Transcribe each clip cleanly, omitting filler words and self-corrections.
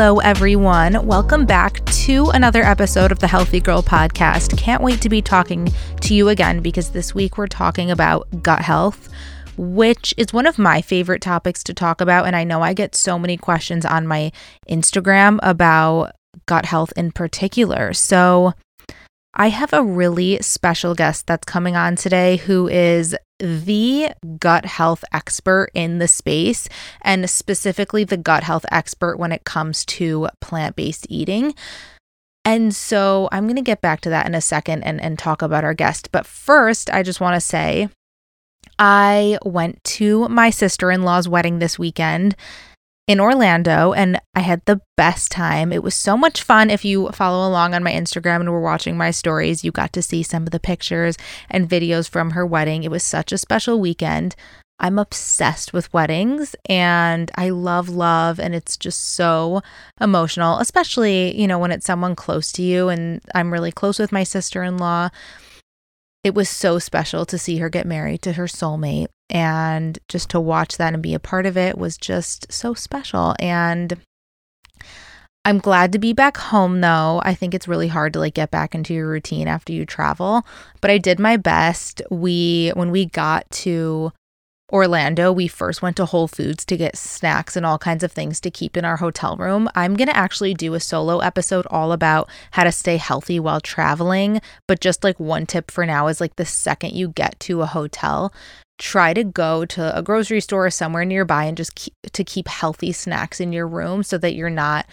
Hello, everyone. Welcome back to another episode of the Healthy Girl Podcast. Can't wait to be talking to you again because this week we're talking about gut health, which is one of my favorite topics to talk about. And I know I get so many questions on my Instagram about gut health in particular. So I have a really special guest that's coming on today who is the gut health expert in the space, and specifically the gut health expert when it comes to plant-based eating. And so I'm going to get back to that in a second and talk about our guest. But first, I just want to say I went to my sister-in-law's wedding this weekend in Orlando, and I had the best time. It was so much fun. If you follow along on my Instagram and were watching my stories, you got to see some of the pictures and videos from her wedding. It was such a special weekend. I'm obsessed with weddings, and I love love, and it's just so emotional, especially, when it's someone close to you, and I'm really close with my sister-in-law. It was so special to see her get married to her soulmate, and just to watch that and be a part of it was just so special. And I'm glad to be back home, though. I think it's really hard to get back into your routine after you travel, but I did my best. When we got to Orlando, we first went to Whole Foods to get snacks and all kinds of things to keep in our hotel room. I'm going to actually do a solo episode all about how to stay healthy while traveling. But just one tip for now is the second you get to a hotel, try to go to a grocery store or somewhere nearby and just keep healthy snacks in your room so that you're not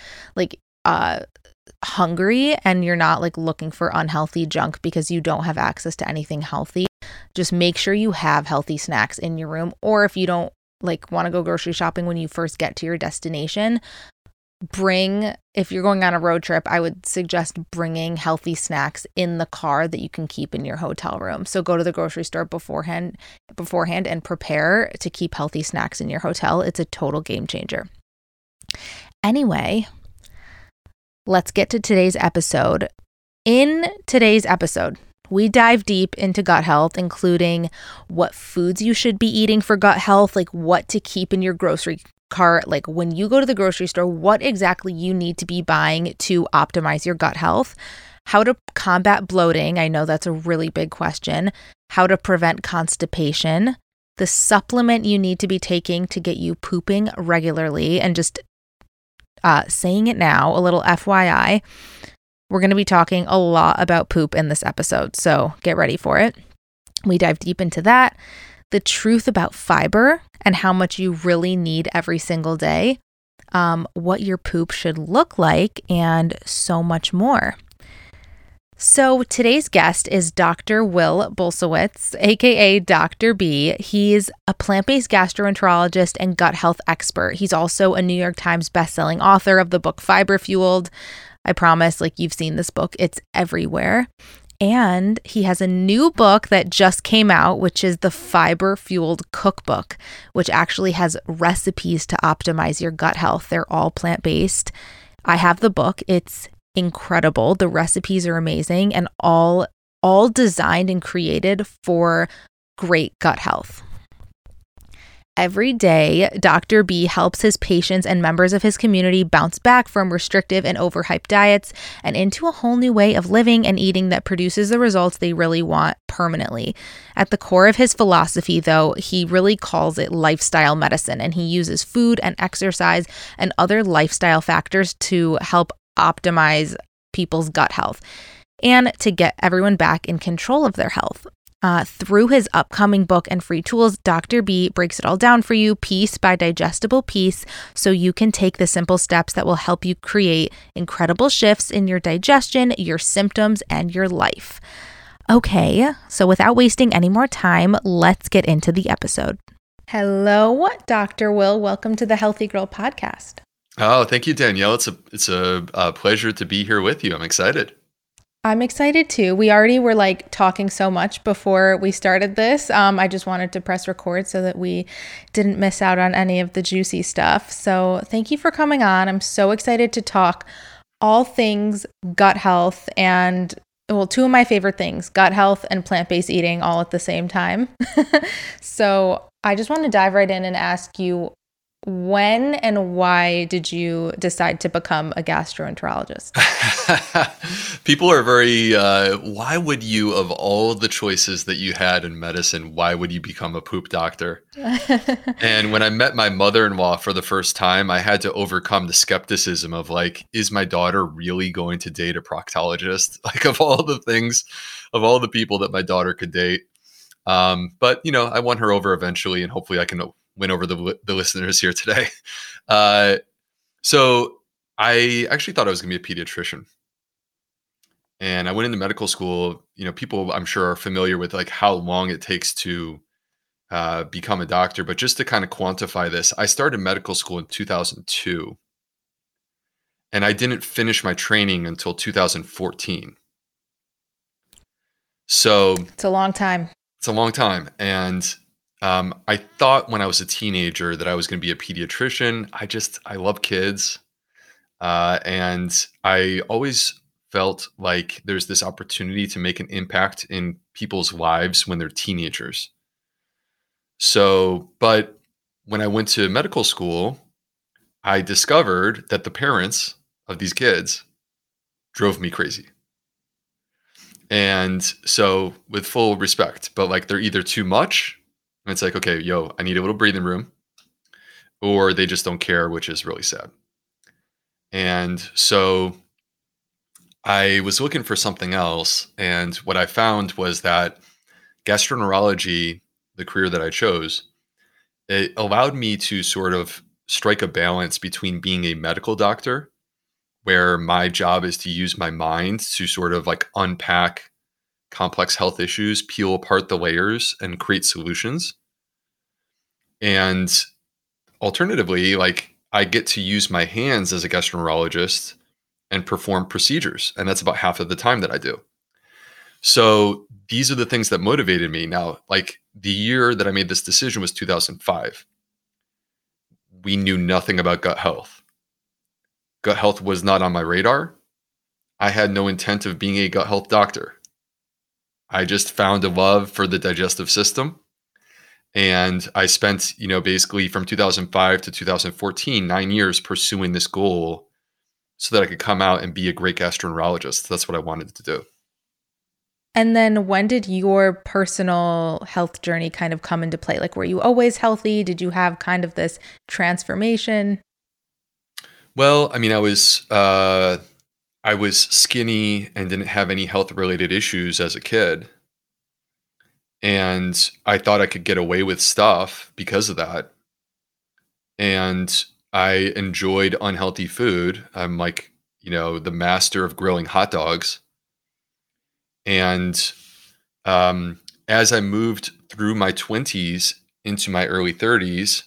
hungry and you're not looking for unhealthy junk because you don't have access to anything healthy. Just make sure you have healthy snacks in your room, or if you don't want to go grocery shopping when you first get to your destination, if you're going on a road trip, I would suggest bringing healthy snacks in the car that you can keep in your hotel room. So go to the grocery store beforehand and prepare to keep healthy snacks in your hotel. It's a total game changer. Anyway, let's get to today's episode. In today's episode, we dive deep into gut health, including what foods you should be eating for gut health, what to keep in your grocery cart, when you go to the grocery store, what exactly you need to be buying to optimize your gut health, how to combat bloating. I know that's a really big question. How to prevent constipation, the supplement you need to be taking to get you pooping regularly, and just saying it now, a little FYI. We're going to be talking a lot about poop in this episode, so get ready for it. We dive deep into that, the truth about fiber and how much you really need every single day, what your poop should look like, and so much more. So today's guest is Dr. Will Bulsiewicz, aka Dr. B. He's a plant-based gastroenterologist and gut health expert. He's also a New York Times bestselling author of the book Fiber Fueled. I promise, you've seen this book. It's everywhere. And he has a new book that just came out, which is the Fiber Fueled Cookbook, which actually has recipes to optimize your gut health. They're all plant-based. I have the book. It's incredible. The recipes are amazing and all designed and created for great gut health. Every day, Dr. B helps his patients and members of his community bounce back from restrictive and overhyped diets and into a whole new way of living and eating that produces the results they really want permanently. At the core of his philosophy, though, he really calls it lifestyle medicine, and he uses food and exercise and other lifestyle factors to help optimize people's gut health and to get everyone back in control of their health. Through his upcoming book and free tools, Dr. B breaks it all down for you piece by digestible piece so you can take the simple steps that will help you create incredible shifts in your digestion, your symptoms, and your life. Okay, so without wasting any more time, let's get into the episode. Hello, Dr. Will. Welcome to the Healthy Girl Podcast. Oh, thank you, Danielle. It's a pleasure to be here with you. I'm excited. I'm excited too. We already were talking so much before we started this. I just wanted to press record so that we didn't miss out on any of the juicy stuff. So thank you for coming on. I'm so excited to talk all things gut health and, well, two of my favorite things, gut health and plant-based eating all at the same time. So I just want to dive right in and ask you, When and why did you decide to become a gastroenterologist? People are very, why would you, of all the choices that you had in medicine, why would you become a poop doctor? And when I met my mother-in-law for the first time, I had to overcome the skepticism of like, is my daughter really going to date a proctologist? Like of all the things, of all the people that my daughter could date. But, you know, I won her over eventually, and hopefully I can win over the listeners here today. So I actually thought I was gonna be a pediatrician. And I went into medical school. You know, people I'm sure are familiar with like how long it takes to become a doctor, but just to kind of quantify this, I started medical school in 2002 and I didn't finish my training until 2014. So it's a long time. It's a long time. And I thought when I was a teenager that I was going to be a pediatrician. I love kids. And I always felt like there's this opportunity to make an impact in people's lives when they're teenagers. So, but when I went to medical school, I discovered that the parents of these kids drove me crazy. And so with full respect, but like they're either too much, and it's like, okay, yo, I need a little breathing room, or they just don't care, which is really sad. And so I was looking for something else. And what I found was that gastroenterology, the career that I chose, it allowed me to sort of strike a balance between being a medical doctor, where my job is to use my mind to sort of like unpack complex health issues, peel apart the layers, and create solutions. And alternatively, like I get to use my hands as a gastroenterologist and perform procedures. And that's about half of the time that I do. So these are the things that motivated me. Now, like the year that I made this decision was 2005. We knew nothing about gut health. Gut health was not on my radar. I had no intent of being a gut health doctor. I just found a love for the digestive system. And I spent, you know, basically from 2005 to 2014, 9 years pursuing this goal so that I could come out and be a great gastroenterologist. That's what I wanted to do. And then when did your personal health journey kind of come into play? Like, were you always healthy? Did you have kind of this transformation? Well, I mean, I was skinny and didn't have any health-related issues as a kid. And I thought I could get away with stuff because of that. And I enjoyed unhealthy food. I'm like, you know, the master of grilling hot dogs. And as I moved through my 20s into my early 30s,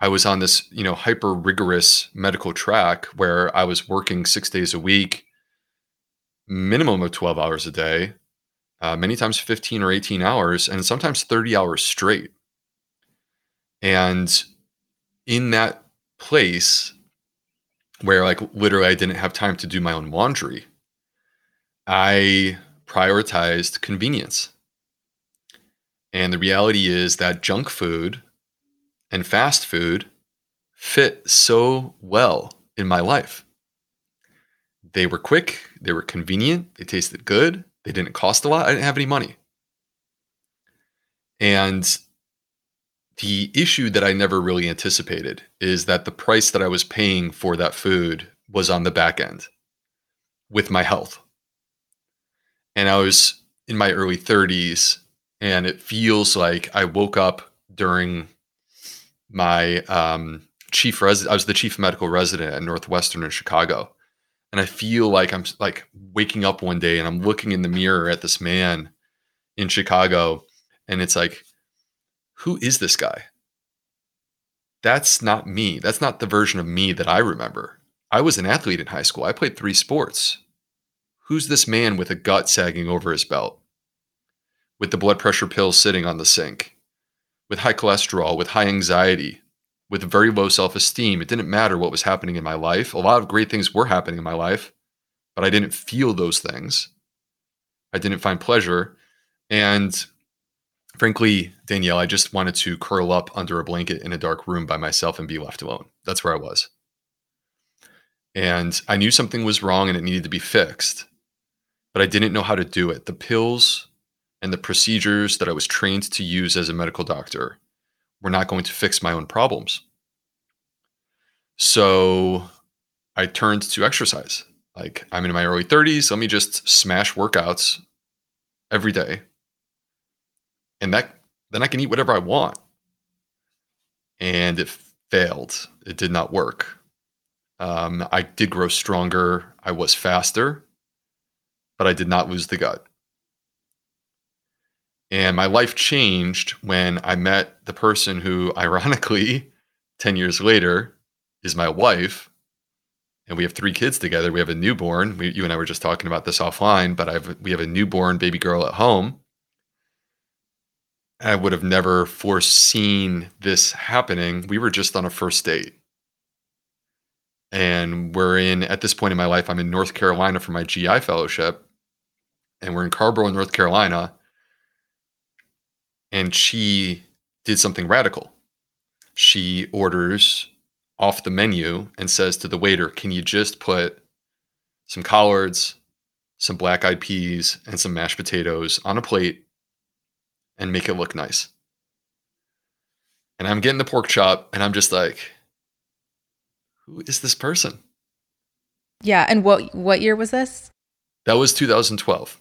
I was on this, you know, hyper rigorous medical track where I was working 6 days a week, minimum of 12 hours a day, many times 15 or 18 hours, and sometimes 30 hours straight. And in that place where like literally I didn't have time to do my own laundry, I prioritized convenience. And the reality is that junk food and fast food fit so well in my life. They were quick, they were convenient, they tasted good, they didn't cost a lot, I didn't have any money. And the issue that I never really anticipated is that the price that I was paying for that food was on the back end with my health. And I was in my early 30s, and it feels like I woke up during my I was the chief medical resident at Northwestern in Chicago. And I feel like I'm like waking up one day and I'm looking in the mirror at this man in Chicago. And it's like, who is this guy? That's not me. That's not the version of me that I remember. I was an athlete in high school. I played 3 sports. Who's this man with a gut sagging over his belt, with the blood pressure pill sitting on the sink, with high cholesterol, with high anxiety, with very low self-esteem? It didn't matter what was happening in my life. A lot of great things were happening in my life, but I didn't feel those things. I didn't find pleasure. And Frankly, Danielle, I just wanted to curl up under a blanket in a dark room by myself and be left alone. That's where I was. And I knew something was wrong and it needed to be fixed, but I didn't know how to do it. The pills and the procedures that I was trained to use as a medical doctor were not going to fix my own problems. So I turned to exercise. Like, I'm in my early 30s. Let me just smash workouts every day. And then I can eat whatever I want. And it failed. It did not work. I did grow stronger. I was faster, but I did not lose the gut. And my life changed when I met the person who, ironically, 10 years later, is my wife. And we have 3 kids together. We have a newborn. You and I were just talking about this offline, but we have a newborn baby girl at home. I would have never foreseen this happening. We were just on a first date. And we're at this point in my life, I'm in North Carolina for my GI fellowship. And we're in Carboro, North Carolina. And she did something radical. She orders off the menu and says to the waiter, "Can you just put some collards, some black-eyed peas, and some mashed potatoes on a plate and make it look nice?" And I'm getting the pork chop and I'm just like, who is this person? Yeah. And what year was this? That was 2012.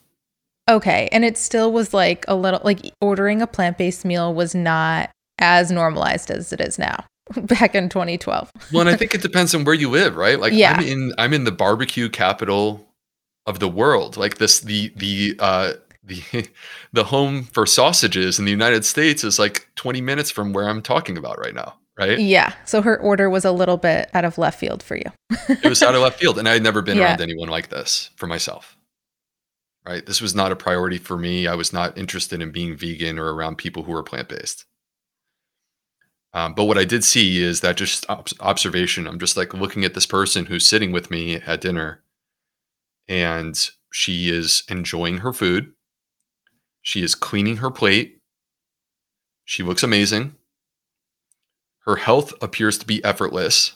Okay. And it still was like a little, like ordering a plant-based meal was not as normalized as it is now back in 2012. Well, and I think it depends on where you live, right? Like, yeah. I'm in the barbecue capital of the world. Like this, the home for sausages in the United States is like 20 minutes from where I'm talking about right now, right? Yeah. So her order was a little bit out of left field for you. It was out of left field. And I had never been around anyone like this for myself, right? This was not a priority for me. I was not interested in being vegan or around people who were plant-based. But what I did see is that just observation. I'm just like looking at this person who's sitting with me at dinner and she is enjoying her food. She is cleaning her plate. She looks amazing. Her health appears to be effortless.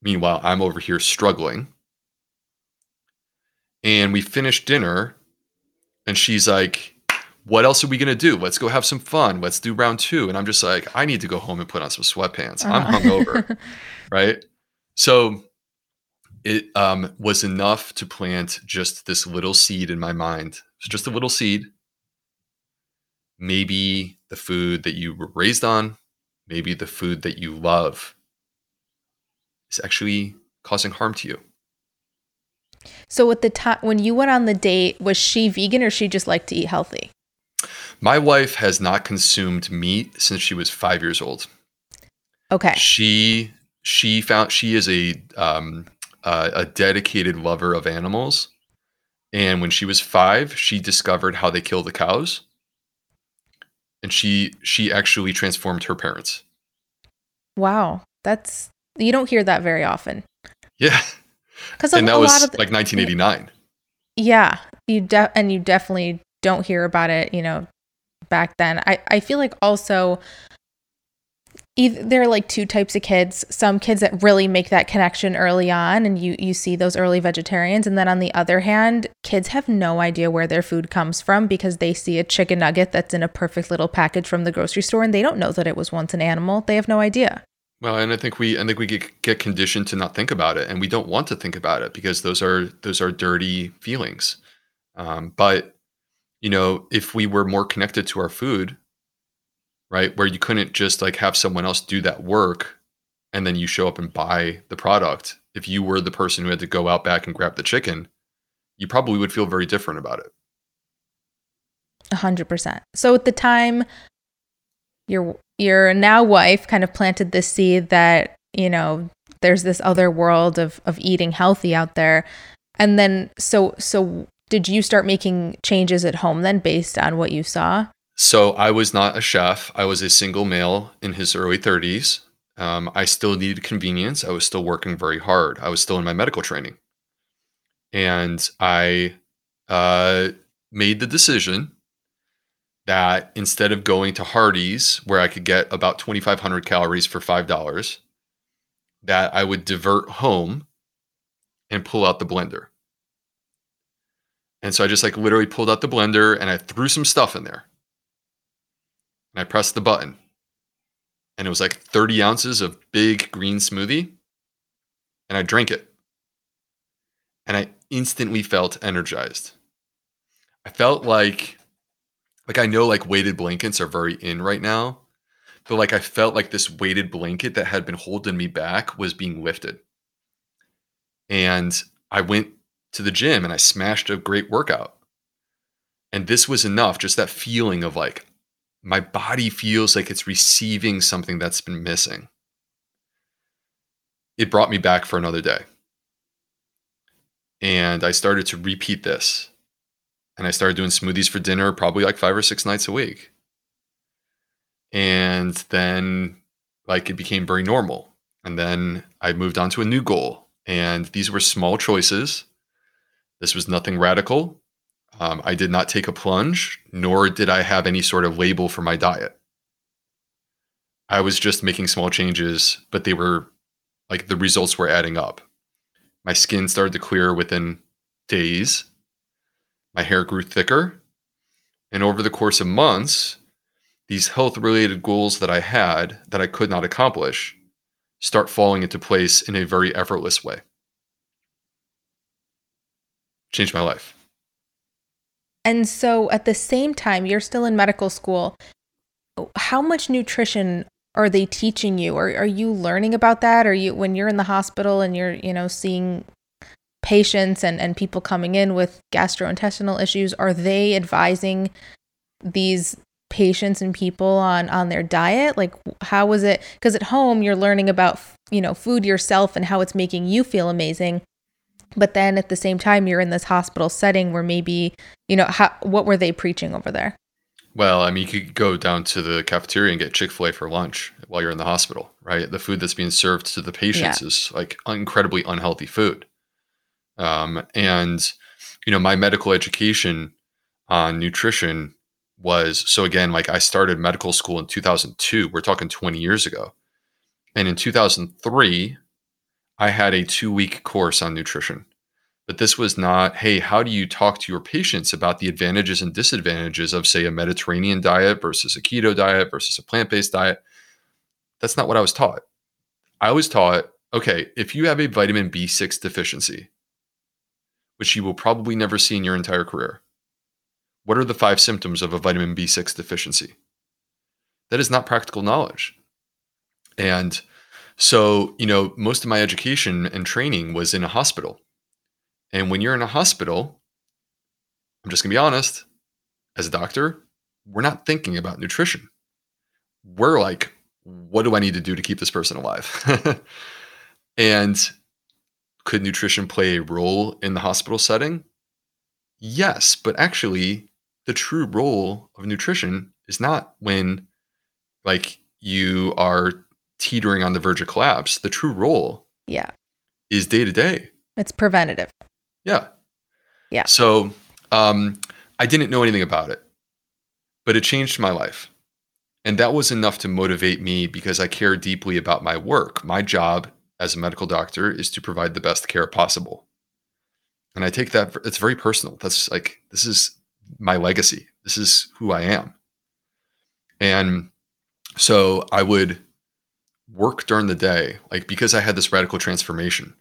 Meanwhile, I'm over here struggling. And we finish dinner and she's like, "What else are we going to do? Let's go have some fun. Let's do round 2. And I'm just like, I need to go home and put on some sweatpants. I'm hungover, right? So it was enough to plant just this little seed in my mind. It's just a little seed. Maybe the food that you were raised on, maybe the food that you love is actually causing harm to you. So at the time when you went on the date, was she vegan or she just liked to eat healthy? My wife has not consumed meat since she was 5 years old. Okay. She is a dedicated lover of animals. And when she was 5, she discovered how they kill the cows. And she actually transformed her parents. Wow. That's, you don't hear that very often. Yeah. And that was like 1989. Yeah. You definitely don't hear about it, you know, back then. I feel like also there are like 2 types of kids. Some kids that really make that connection early on and you see those early vegetarians. And then on the other hand, kids have no idea where their food comes from because they see a chicken nugget that's in a perfect little package from the grocery store and they don't know that it was once an animal. They have no idea. Well, and I think we get conditioned to not think about it, and we don't want to think about it because those are dirty feelings. But you know, if we were more connected to our food, right, where you couldn't just like have someone else do that work, and then you show up and buy the product. If you were the person who had to go out back and grab the chicken, you probably would feel very different about it. 100%. So at the time, your now wife kind of planted this seed that, you know, there's this other world of eating healthy out there. And then, so did you start making changes at home then based on what you saw? So I was not a chef. I was a single male in his early 30s. I still needed convenience. I was still working very hard. I was still in my medical training. And I made the decision that instead of going to Hardee's, where I could get about 2,500 calories for $5, that I would divert home and pull out the blender. And so I just like literally pulled out the blender and I threw some stuff in there. And I pressed the button. And it was like 30 ounces of big green smoothie. And I drank it. And I instantly felt energized. I felt like I know like weighted blankets are very in right now. But like I felt like this weighted blanket that had been holding me back was being lifted. And I went to the gym and I smashed a great workout. And this was enough, just that feeling of like, my body feels like it's receiving something that's been missing. It brought me back for another day. And I started to repeat this. And I started doing smoothies for dinner, probably like 5 or 6 nights a week. And then like it became very normal. And then I moved on to a new goal. And these were small choices. This was nothing radical. I did not take a plunge, nor did I have any sort of label for my diet. I was just making small changes, but they were like the results were adding up. My skin started to clear within days. My hair grew thicker. And over the course of months, these health-related goals that I had that I could not accomplish start falling into place in a very effortless way. Changed my life. And so at the same time, you're still in medical school. How much nutrition are they teaching you? Are you learning about that? Are you, when you're in the hospital and you're, you know, seeing patients and people coming in with gastrointestinal issues, are they advising these patients and people on their diet? Like, how was it? Because at home, you're learning about, you know, food yourself and how it's making you feel amazing. But then at the same time, you're in this hospital setting where maybe, you know, what were they preaching over there? Well, I mean, you could go down to the cafeteria and get Chick-fil-A for lunch while you're in the hospital, right? The food that's being served to the patients is like incredibly unhealthy food. And, you know, my medical education on nutrition was, so again, like I started medical school in 2002. We're talking 20 years ago. And in 2003, I had a 2-week course on nutrition, but this was not, hey, how do you talk to your patients about the advantages and disadvantages of, say, a Mediterranean diet versus a keto diet versus a plant-based diet? That's not what I was taught. I was taught, okay, if you have a vitamin B6 deficiency, which you will probably never see in your entire career, what are the 5 symptoms of a vitamin B6 deficiency? That is not practical knowledge. And so, you know, most of my education and training was in a hospital. And when you're in a hospital, I'm just going to be honest, as a doctor, we're not thinking about nutrition. We're like, what do I need to do to keep this person alive? And could nutrition play a role in the hospital setting? Yes, but actually, the true role of nutrition is not when, like, you are teetering on the verge of collapse. The true role is day to day. It's preventative. Yeah. So I didn't know anything about it, but it changed my life. And that was enough to motivate me because I care deeply about my work. My job as a medical doctor is to provide the best care possible. And I take that, it's very personal. That's like, this is my legacy. This is who I am. And so I would work during the day, like because I had this radical transformation,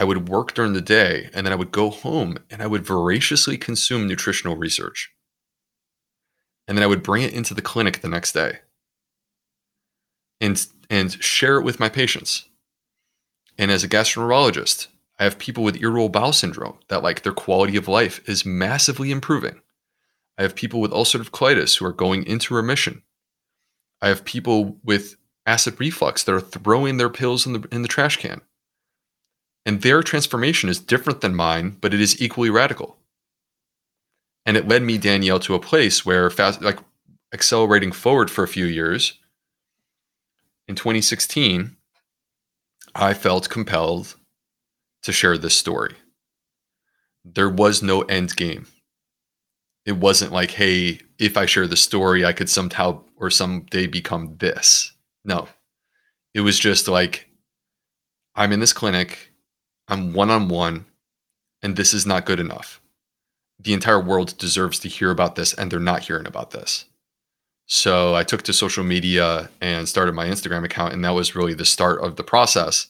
I would work during the day and then I would go home and I would voraciously consume nutritional research. And then I would bring it into the clinic the next day and share it with my patients. And as a gastroenterologist, I have people with irritable bowel syndrome that like their quality of life is massively improving. I have people with ulcerative colitis who are going into remission. I have people with acid reflux that are throwing their pills in the trash can. And their transformation is different than mine, but it is equally radical. And it led me, Danielle, to a place where accelerating forward for a few years. In 2016, I felt compelled to share this story. There was no end game. It wasn't like, hey, if I share the story, I could somehow or someday become this. No, it was just like, I'm in this clinic, I'm one-on-one, and this is not good enough. The entire world deserves to hear about this, and they're not hearing about this. So I took to social media and started my Instagram account, and that was really the start of the process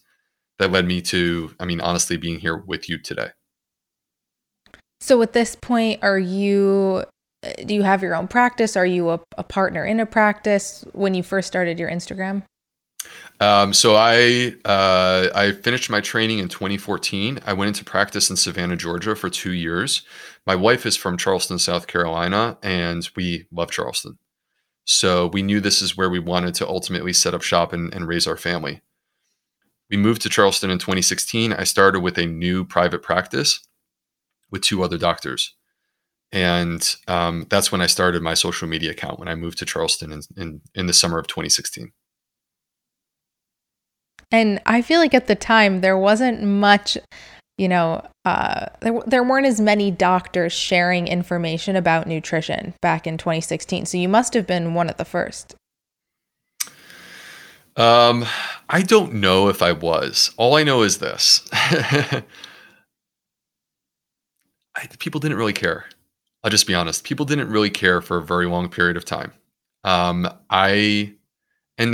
that led me to, I mean, honestly, being here with you today. So at this point, do you have your own practice? Are you a partner in a practice when you first started your Instagram? So I finished my training in 2014. I went into practice in Savannah, Georgia for 2 years. My wife is from Charleston, South Carolina, and we love Charleston. So we knew this is where we wanted to ultimately set up shop and raise our family. We moved to Charleston in 2016. I started with a new private practice with 2 other doctors. And that's when I started my social media account, when I moved to Charleston in the summer of 2016. And I feel like at the time there wasn't much, there weren't as many doctors sharing information about nutrition back in 2016. So you must have been one of the first. I don't know if I was. All I know is this. People didn't really care. I'll just be honest. People didn't really care for a very long period of time. And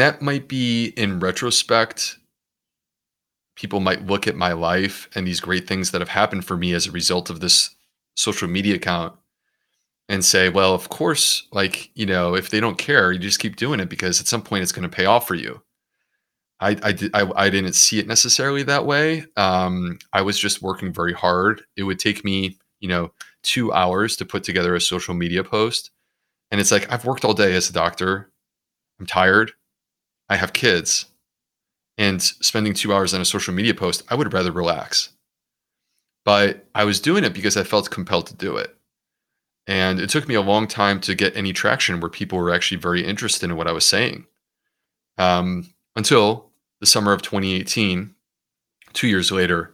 that might be in retrospect. People might look at my life and these great things that have happened for me as a result of this social media account and say, well, of course, if they don't care, you just keep doing it because at some point it's going to pay off for you. I didn't see it necessarily that way. I was just working very hard. It would take me, 2 hours to put together a social media post. And it's like, I've worked all day as a doctor. I'm tired. I have kids. And spending 2 hours on a social media post, I would rather relax. But I was doing it because I felt compelled to do it. And it took me a long time to get any traction where people were actually very interested in what I was saying. Until the summer of 2018, 2 years later,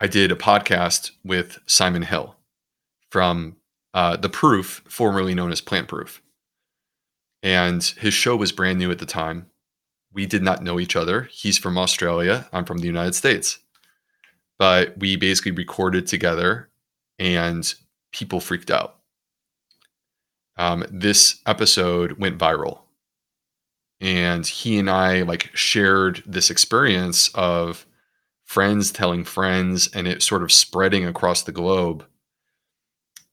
I did a podcast with Simon Hill from The Proof, formerly known as Plant Proof. And his show was brand new at the time. We did not know each other. He's from Australia. I'm from the United States. But we basically recorded together and people freaked out. This episode went viral. And he and I shared this experience of friends telling friends and it sort of spreading across the globe.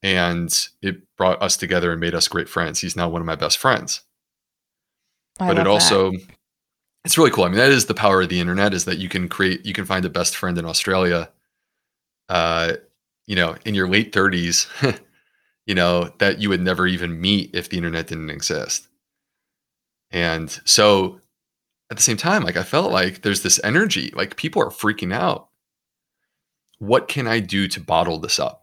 And it brought us together and made us great friends. He's now one of my best friends. It's really cool. I mean, that is the power of the internet, is that you can find a best friend in Australia, in your late 30s, that you would never even meet if the internet didn't exist. And so at the same time, I felt like there's this energy, people are freaking out. What can I do to bottle this up?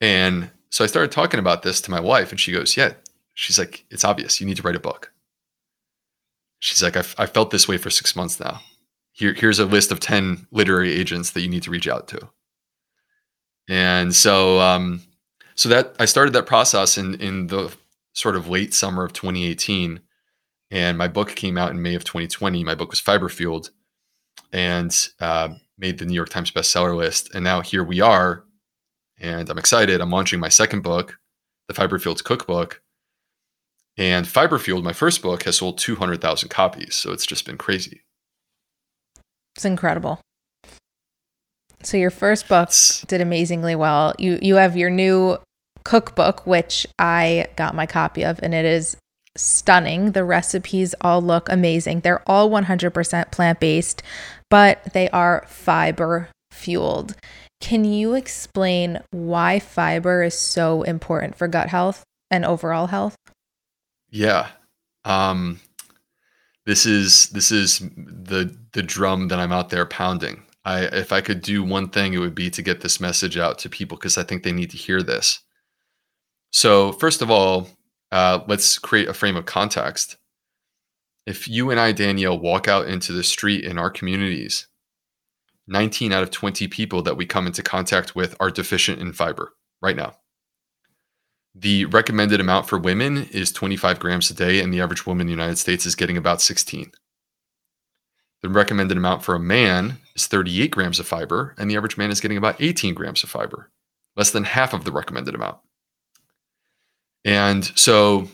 And so I started talking about this to my wife and she goes, yeah, she's like, it's obvious. You need to write a book. She's like, I felt this way for 6 months now. Here's a list of 10 literary agents that you need to reach out to. And so that I started that process in the sort of late summer of 2018. And my book came out in May of 2020. My book was Fiber Fueled and made the New York Times bestseller list. And now here we are. And I'm excited. I'm launching my second book, The Fiber Fueled Cookbook. And Fiber Fueled, my first book, has sold 200,000 copies. So it's just been crazy. It's incredible. So your first book did amazingly well. You have your new cookbook, which I got my copy of, and it is stunning. The recipes all look amazing. They're all 100% plant-based, but they are fiber-fueled. Can you explain why fiber is so important for gut health and overall health? Yeah. This is the drum that I'm out there pounding. If I could do one thing, it would be to get this message out to people because I think they need to hear this. So first of all, let's create a frame of context. If you and I, Danielle, walk out into the street in our communities, 19 out of 20 people that we come into contact with are deficient in fiber right now. The recommended amount for women is 25 grams a day, and the average woman in the United States is getting about 16. The recommended amount for a man is 38 grams of fiber, and the average man is getting about 18 grams of fiber, less than half of the recommended amount. And so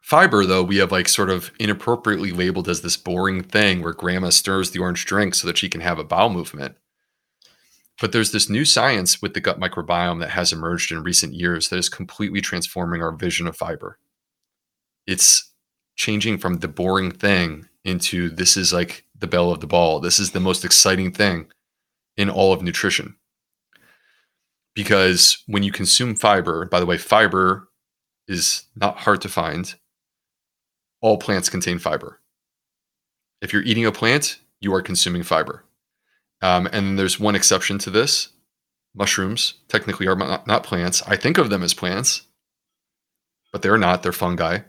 fiber, though, we have like sort of inappropriately labeled as this boring thing where grandma stirs the orange drink so that she can have a bowel movement. But there's this new science with the gut microbiome that has emerged in recent years that is completely transforming our vision of fiber. It's changing from the boring thing into this is like the belle of the ball. This is the most exciting thing in all of nutrition. Because when you consume fiber, by the way, fiber is not hard to find. All plants contain fiber. If you're eating a plant, you are consuming fiber. And there's one exception to this. Mushrooms technically are not plants. I think of them as plants, but they're not. They're fungi,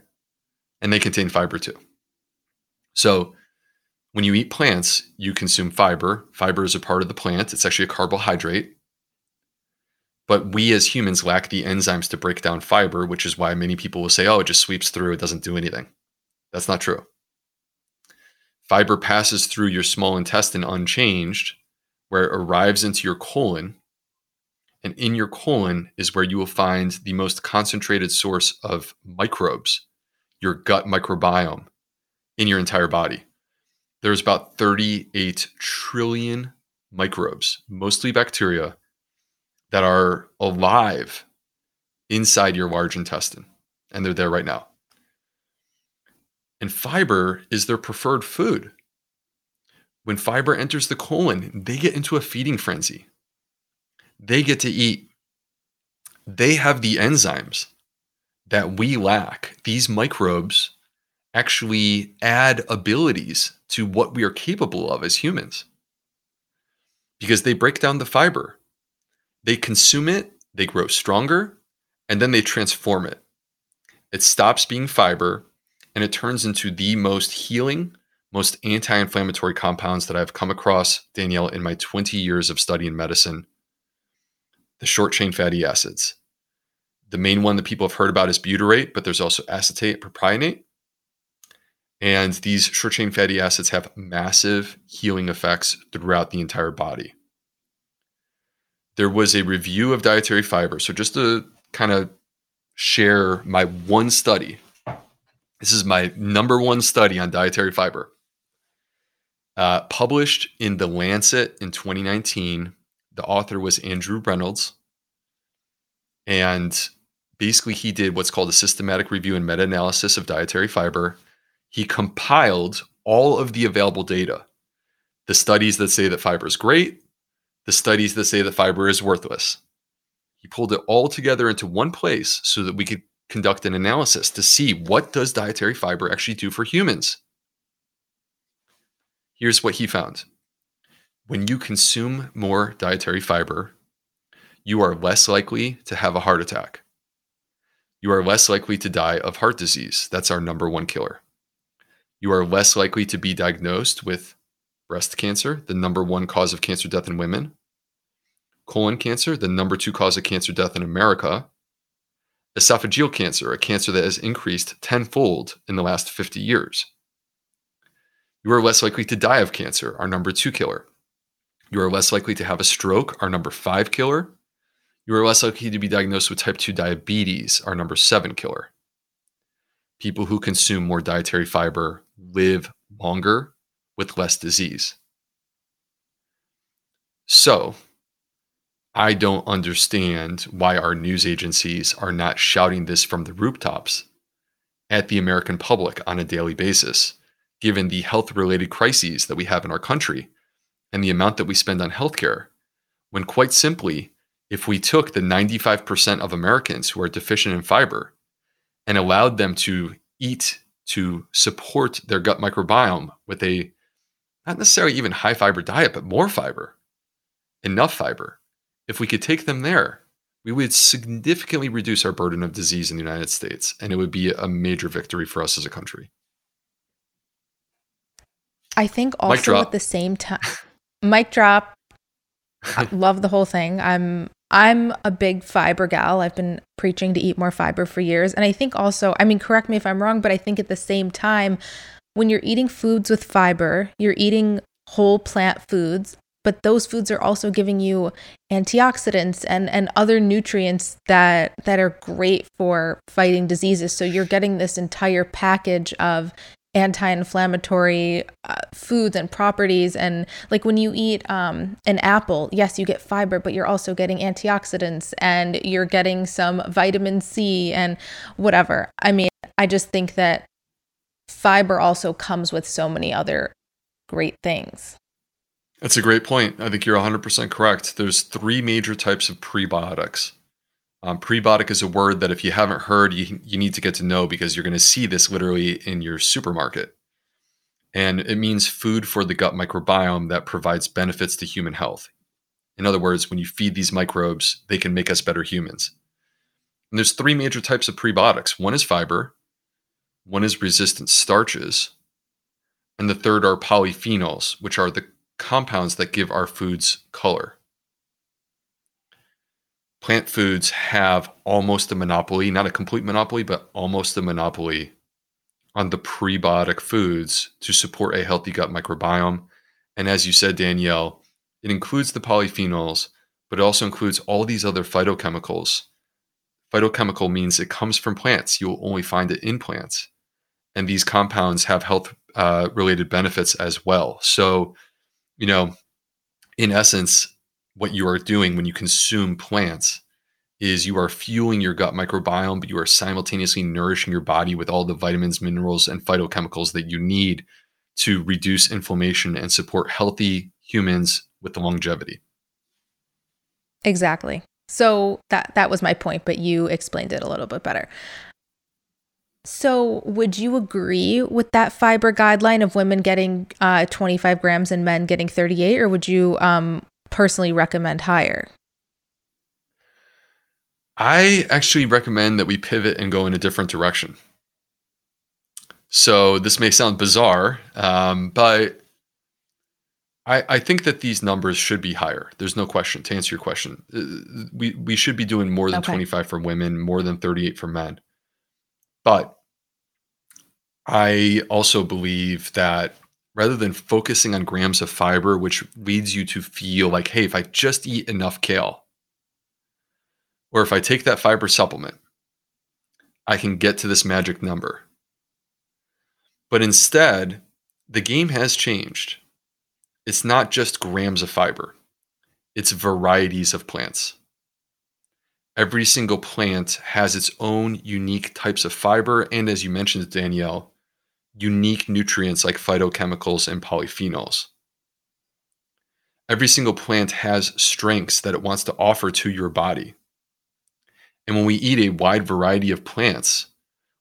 and they contain fiber too. So when you eat plants, you consume fiber. Fiber is a part of the plant. It's actually a carbohydrate. But we as humans lack the enzymes to break down fiber, which is why many people will say, oh, it just sweeps through. It doesn't do anything. That's not true. Fiber passes through your small intestine unchanged, where it arrives into your colon. And in your colon is where you will find the most concentrated source of microbes, your gut microbiome, in your entire body. There's about 38 trillion microbes, mostly bacteria, that are alive inside your large intestine. And they're there right now. And fiber is their preferred food. When fiber enters the colon, they get into a feeding frenzy. They get to eat. They have the enzymes that we lack. These microbes actually add abilities to what we are capable of as humans because they break down the fiber. They consume it, they grow stronger, and then they transform it. It stops being fiber, and it turns into the most healing, most anti-inflammatory compounds that I've come across, Danielle, in my 20 years of study in medicine. The short-chain fatty acids. The main one that people have heard about is butyrate, but there's also acetate, propionate. And these short-chain fatty acids have massive healing effects throughout the entire body. There was a review of dietary fiber. So just to kind of share my one study. This is my number one study on dietary fiber. Published in The Lancet in 2019. The author was Andrew Reynolds. And basically he did what's called a systematic review and meta-analysis of dietary fiber. He compiled all of the available data. The studies that say that fiber is great. The studies that say that fiber is worthless. He pulled it all together into one place so that we could conduct an analysis to see what does dietary fiber actually do for humans. Here's what he found. When you consume more dietary fiber, you are less likely to have a heart attack. You are less likely to die of heart disease. That's our number one killer. You are less likely to be diagnosed with breast cancer, the number one cause of cancer death in women, colon cancer, the number two cause of cancer death in America, esophageal cancer, a cancer that has increased tenfold in the last 50 years. You are less likely to die of cancer, our number two killer. You are less likely to have a stroke, our number five killer. You are less likely to be diagnosed with type 2 diabetes, our number seven killer. People who consume more dietary fiber live longer with less disease. So, I don't understand why our news agencies are not shouting this from the rooftops at the American public on a daily basis, given the health-related crises that we have in our country and the amount that we spend on healthcare, when quite simply, if we took the 95% of Americans who are deficient in fiber and allowed them to eat to support their gut microbiome with a not necessarily even high fiber diet, but more fiber, enough fiber, if we could take them there, we would significantly reduce our burden of disease in the United States, and it would be a major victory for us as a country. I think also at the same time, mic drop, I love the whole thing. I'm I'm a big fiber gal. I've been preaching to eat more fiber for years. And I think also, I mean, correct me if I'm wrong, but I think at the same time, when you're eating foods with fiber, you're eating whole plant foods, but those foods are also giving you antioxidants and other nutrients that are great for fighting diseases. So you're getting this entire package of anti-inflammatory foods and properties. And like when you eat an apple, yes, you get fiber, but you're also getting antioxidants and you're getting some vitamin C and whatever. I mean, I just think that fiber also comes with so many other great things. That's a great point. I think you're 100% correct. There's three major types of prebiotics. Prebiotic is a word that if you haven't heard, you need to get to know, because you're going to see this literally in your supermarket. And it means food for the gut microbiome that provides benefits to human health. In other words, when you feed these microbes, they can make us better humans. And there's three major types of prebiotics. One is fiber, one is resistant starches, and the third are polyphenols, which are the compounds that give our foods color. Plant foods have almost a monopoly, not a complete monopoly, but almost a monopoly on the prebiotic foods to support a healthy gut microbiome. And as you said, Danielle, it includes the polyphenols, but it also includes all these other phytochemicals. Phytochemical means it comes from plants. You'll only find it in plants. And these compounds have health related benefits as well. So, you know, in essence, what you are doing when you consume plants is you are fueling your gut microbiome, but you are simultaneously nourishing your body with all the vitamins, minerals, and phytochemicals that you need to reduce inflammation and support healthy humans with longevity. Exactly. So that was my point, but you explained it a little bit better. So would you agree with that fiber guideline of women getting 25 grams and men getting 38, or would you personally recommend higher? I actually recommend that we pivot and go in a different direction. So this may sound bizarre, but I think that these numbers should be higher. There's no question. To answer your question, we should be doing more than 25 for women, more than 38 for men. But I also believe that rather than focusing on grams of fiber, which leads you to feel like, hey, if I just eat enough kale, or if I take that fiber supplement, I can get to this magic number. But instead, the game has changed. It's not just grams of fiber. It's varieties of plants. Every single plant has its own unique types of fiber. And as you mentioned, Danielle, unique nutrients like phytochemicals and polyphenols. Every single plant has strengths that it wants to offer to your body. And when we eat a wide variety of plants,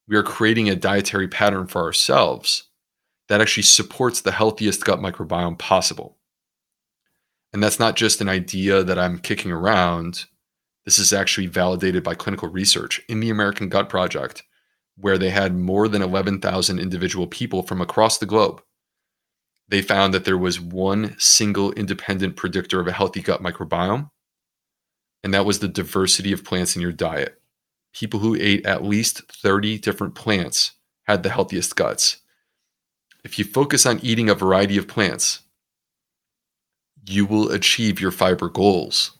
we are creating a dietary pattern for ourselves that actually supports the healthiest gut microbiome possible. And that's not just an idea that I'm kicking around. This is actually validated by clinical research in the American Gut Project, where they had more than 11,000 individual people from across the globe. They found that there was one single independent predictor of a healthy gut microbiome, and that was the diversity of plants in your diet. People who ate at least 30 different plants had the healthiest guts. If you focus on eating a variety of plants, you will achieve your fiber goals,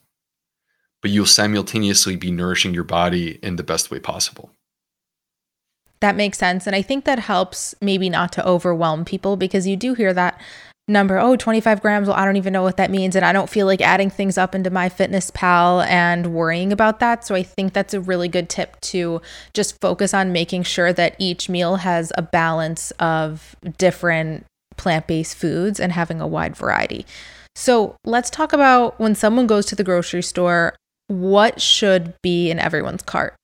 but you'll simultaneously be nourishing your body in the best way possible. That makes sense. And I think that helps maybe not to overwhelm people, because you do hear that number, 25 grams. Well, I don't even know what that means. And I don't feel like adding things up into MyFitnessPal and worrying about that. So I think that's a really good tip to just focus on making sure that each meal has a balance of different plant-based foods and having a wide variety. So let's talk about when someone goes to the grocery store, what should be in everyone's cart?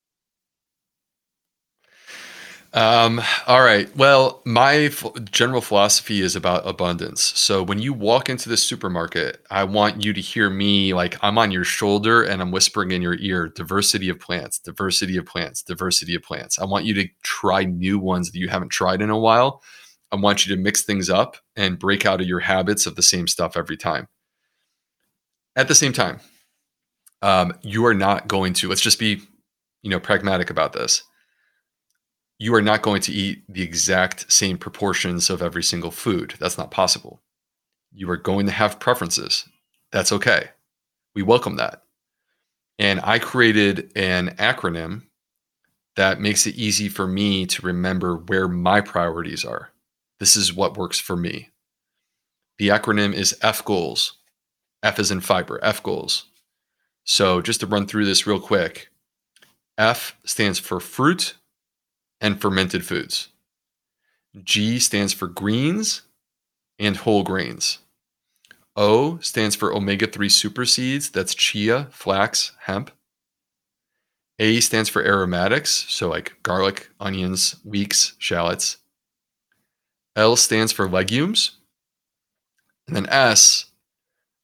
All right. Well, my general philosophy is about abundance. So when you walk into the supermarket, I want you to hear me like I'm on your shoulder and I'm whispering in your ear, diversity of plants, diversity of plants, diversity of plants. I want you to try new ones that you haven't tried in a while. I want you to mix things up and break out of your habits of the same stuff every time. At the same time, you are not going to, let's just be, pragmatic about this. You are not going to eat the exact same proportions of every single food. That's not possible. You are going to have preferences. That's okay. We welcome that. And I created an acronym that makes it easy for me to remember where my priorities are. This is what works for me. The acronym is F-GOALS. F as in fiber, F-GOALS. So just to run through this real quick, F stands for fruit and fermented foods. G stands for greens and whole grains. O stands for omega-3 superseeds. That's chia, flax, hemp. A stands for aromatics, so like garlic, onions, leeks, shallots. L stands for legumes. And then S,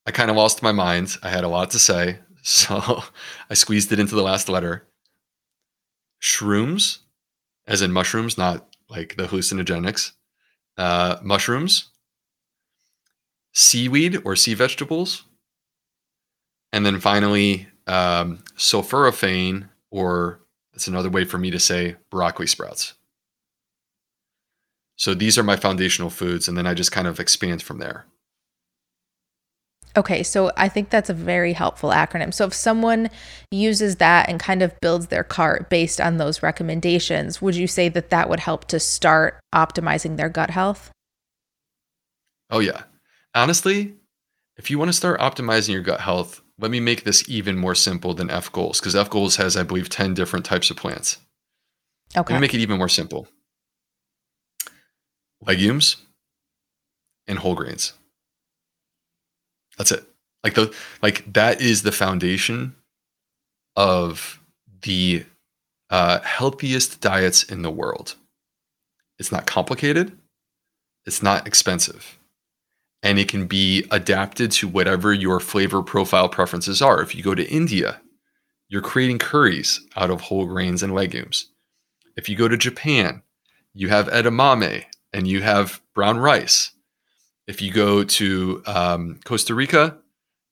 I kind of lost my mind. I had a lot to say, so I squeezed it into the last letter. Shrooms, as in mushrooms, not like the hallucinogenics. Mushrooms. Seaweed or sea vegetables. And then finally, sulforaphane, or that's another way for me to say broccoli sprouts. So these are my foundational foods, and then I just kind of expand from there. Okay, so I think that's a very helpful acronym. So if someone uses that and kind of builds their cart based on those recommendations, would you say that that would help to start optimizing their gut health? Oh, yeah. Honestly, if you want to start optimizing your gut health, let me make this even more simple than F-GOALS, because F-GOALS has, I believe, 10 different types of plants. Okay. Let me make it even more simple. Legumes and whole grains. That's it. Like that is the foundation of the healthiest diets in the world. It's not complicated. It's not expensive. And it can be adapted to whatever your flavor profile preferences are. If you go to India, you're creating curries out of whole grains and legumes. If you go to Japan, you have edamame and you have brown rice. If you go to Costa Rica,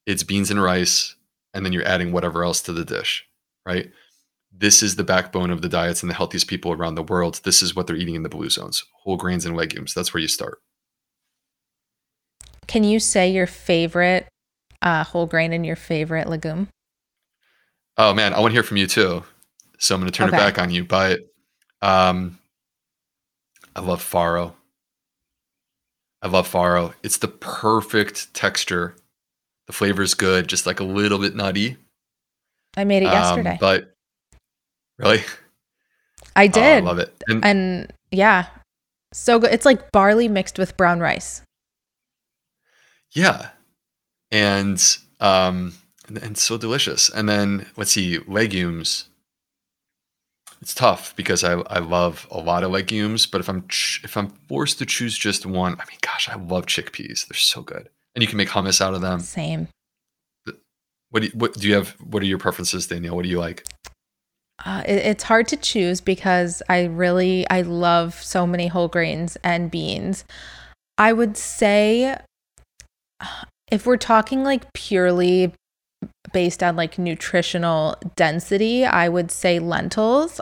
it's beans and rice, and then you're adding whatever else to the dish, right? This is the backbone of the diets and the healthiest people around the world. This is what they're eating in the blue zones, whole grains and legumes. That's where you start. Can you say your favorite whole grain and your favorite legume? Oh man, I want to hear from you too. So I'm going to turn it back on you, but I love farro. It's the perfect texture. The flavor's good, just like a little bit nutty. I made it yesterday. But really? I did. I love it. And yeah, so good. It's like barley mixed with brown rice. Yeah. And so delicious. And then let's see, legumes. It's tough because I love a lot of legumes, but if I'm forced to choose just one, I mean, gosh, I love chickpeas. They're so good. And you can make hummus out of them. Same. What are your preferences, Danielle? What do you like? It's hard to choose because I love so many whole grains and beans. I would say, if we're talking like purely based on like nutritional density, I would say lentils.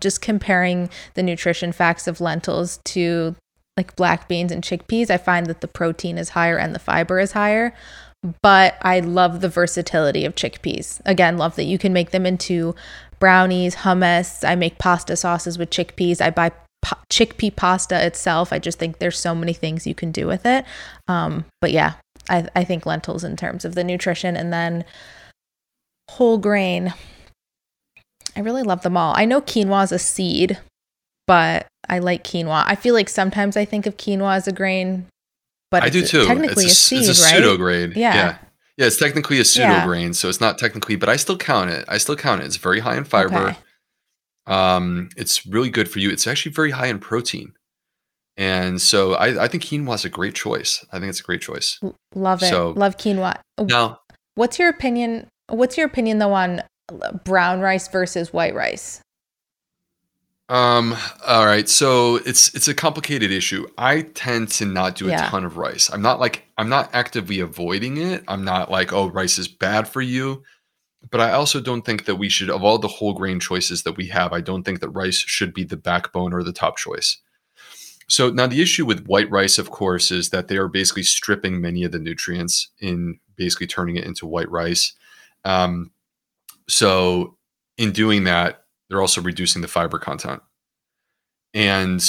Just comparing the nutrition facts of lentils to like black beans and chickpeas, I find that the protein is higher and the fiber is higher. But I love the versatility of chickpeas. Again, love that you can make them into brownies, hummus. I make pasta sauces with chickpeas. I buy chickpea pasta itself. I just think there's so many things you can do with it. But yeah, I think lentils in terms of the nutrition, and then whole grain. I really love them all. I know quinoa is a seed, but I like quinoa. I feel like sometimes I think of quinoa as a grain, but I do too. Technically it's a seed, it's a pseudo grain. Yeah, it's technically a pseudo grain, so it's not technically, but I still count it. It's very high in fiber. Okay. It's really good for you. It's actually very high in protein. And so I think quinoa is a great choice. Love it. Love quinoa. Now, what's your opinion though on brown rice versus white rice? All right. So it's a complicated issue. I tend to not do a ton of rice. I'm not actively avoiding it. I'm not like, oh, rice is bad for you. But I also don't think that we should, of all the whole grain choices that we have, I don't think that rice should be the backbone or the top choice. So now the issue with white rice, of course, is that they are basically stripping many of the nutrients in basically turning it into white rice. So in doing that, they're also reducing the fiber content. And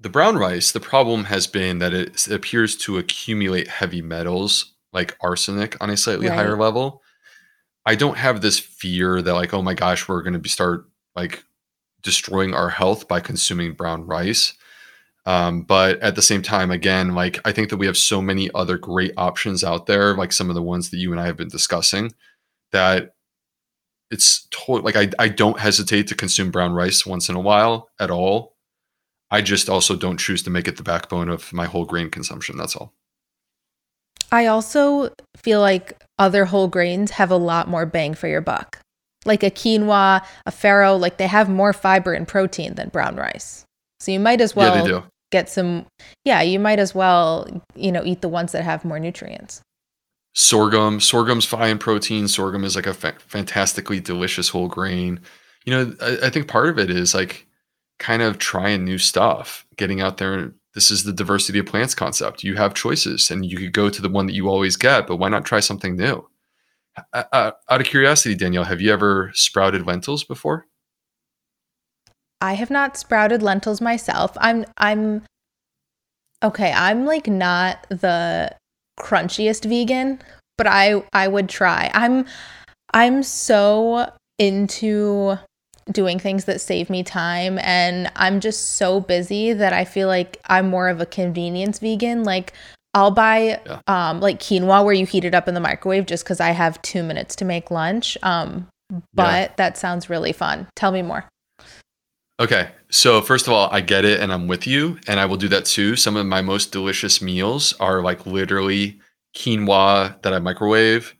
the brown rice, the problem has been that it appears to accumulate heavy metals like arsenic on a slightly higher level. I don't have this fear that like, oh my gosh, we're going to start like destroying our health by consuming brown rice. But at the same time, again, like I think that we have so many other great options out there, like some of the ones that you and I have been discussing, that it's totally like I don't hesitate to consume brown rice once in a while at all. I just also don't choose to make it the backbone of my whole grain consumption. That's all. I also feel like other whole grains have a lot more bang for your buck. Like a quinoa, a farro, like they have more fiber and protein than brown rice. So you might as well get some, you might as well, you know, eat the ones that have more nutrients. Sorghum's high in protein. Sorghum is like a fantastically delicious whole grain. You know, I think part of it is like kind of trying new stuff, getting out there. This is the diversity of plants concept. You have choices and you could go to the one that you always get, but why not try something new? Out of curiosity, Danielle, have you ever sprouted lentils before? I have not sprouted lentils myself. I'm like not the crunchiest vegan, but I would try. I'm so into doing things that save me time, and I'm just so busy that I feel like I'm more of a convenience vegan. Like I'll buy like quinoa where you heat it up in the microwave just because I have 2 minutes to make lunch. But that sounds really fun. Tell me more. Okay. So first of all, I get it and I'm with you, and I will do that too. Some of my most delicious meals are like literally quinoa that I microwave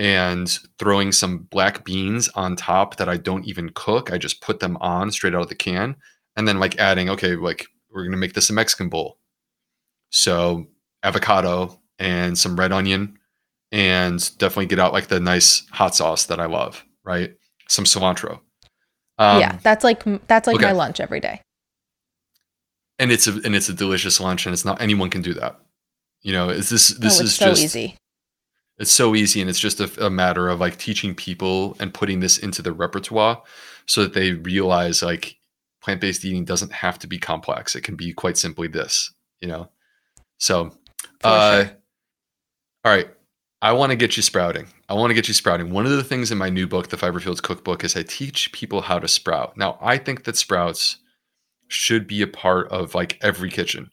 and throwing some black beans on top that I don't even cook. I just put them on straight out of the can, and then like adding, okay, like we're going to make this a Mexican bowl. So avocado and some red onion, and definitely get out like the nice hot sauce that I love, right? Some cilantro. That's like my lunch every day. And it's a delicious lunch, and it's not anyone can do that. You know, it's so easy, and it's just a matter of like teaching people and putting this into the repertoire so that they realize like plant-based eating doesn't have to be complex. It can be quite simply this, you know? So, all right. I want to get you sprouting. One of the things in my new book, The Fiber Fueled Cookbook, is I teach people how to sprout. Now, I think that sprouts should be a part of like every kitchen,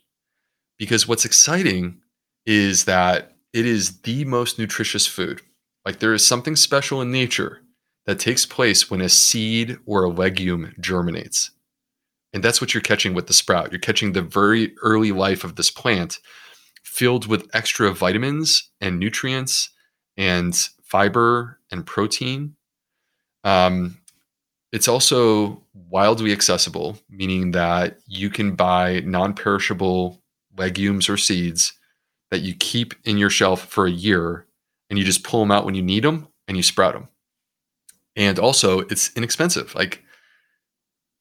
because what's exciting is that it is the most nutritious food. Like there is something special in nature that takes place when a seed or a legume germinates. And that's what you're catching with the sprout. You're catching the very early life of this plant, filled with extra vitamins and nutrients and fiber and protein. It's also wildly accessible, meaning that you can buy non-perishable legumes or seeds that you keep in your shelf for a year, and you just pull them out when you need them and you sprout them. And also it's inexpensive. Like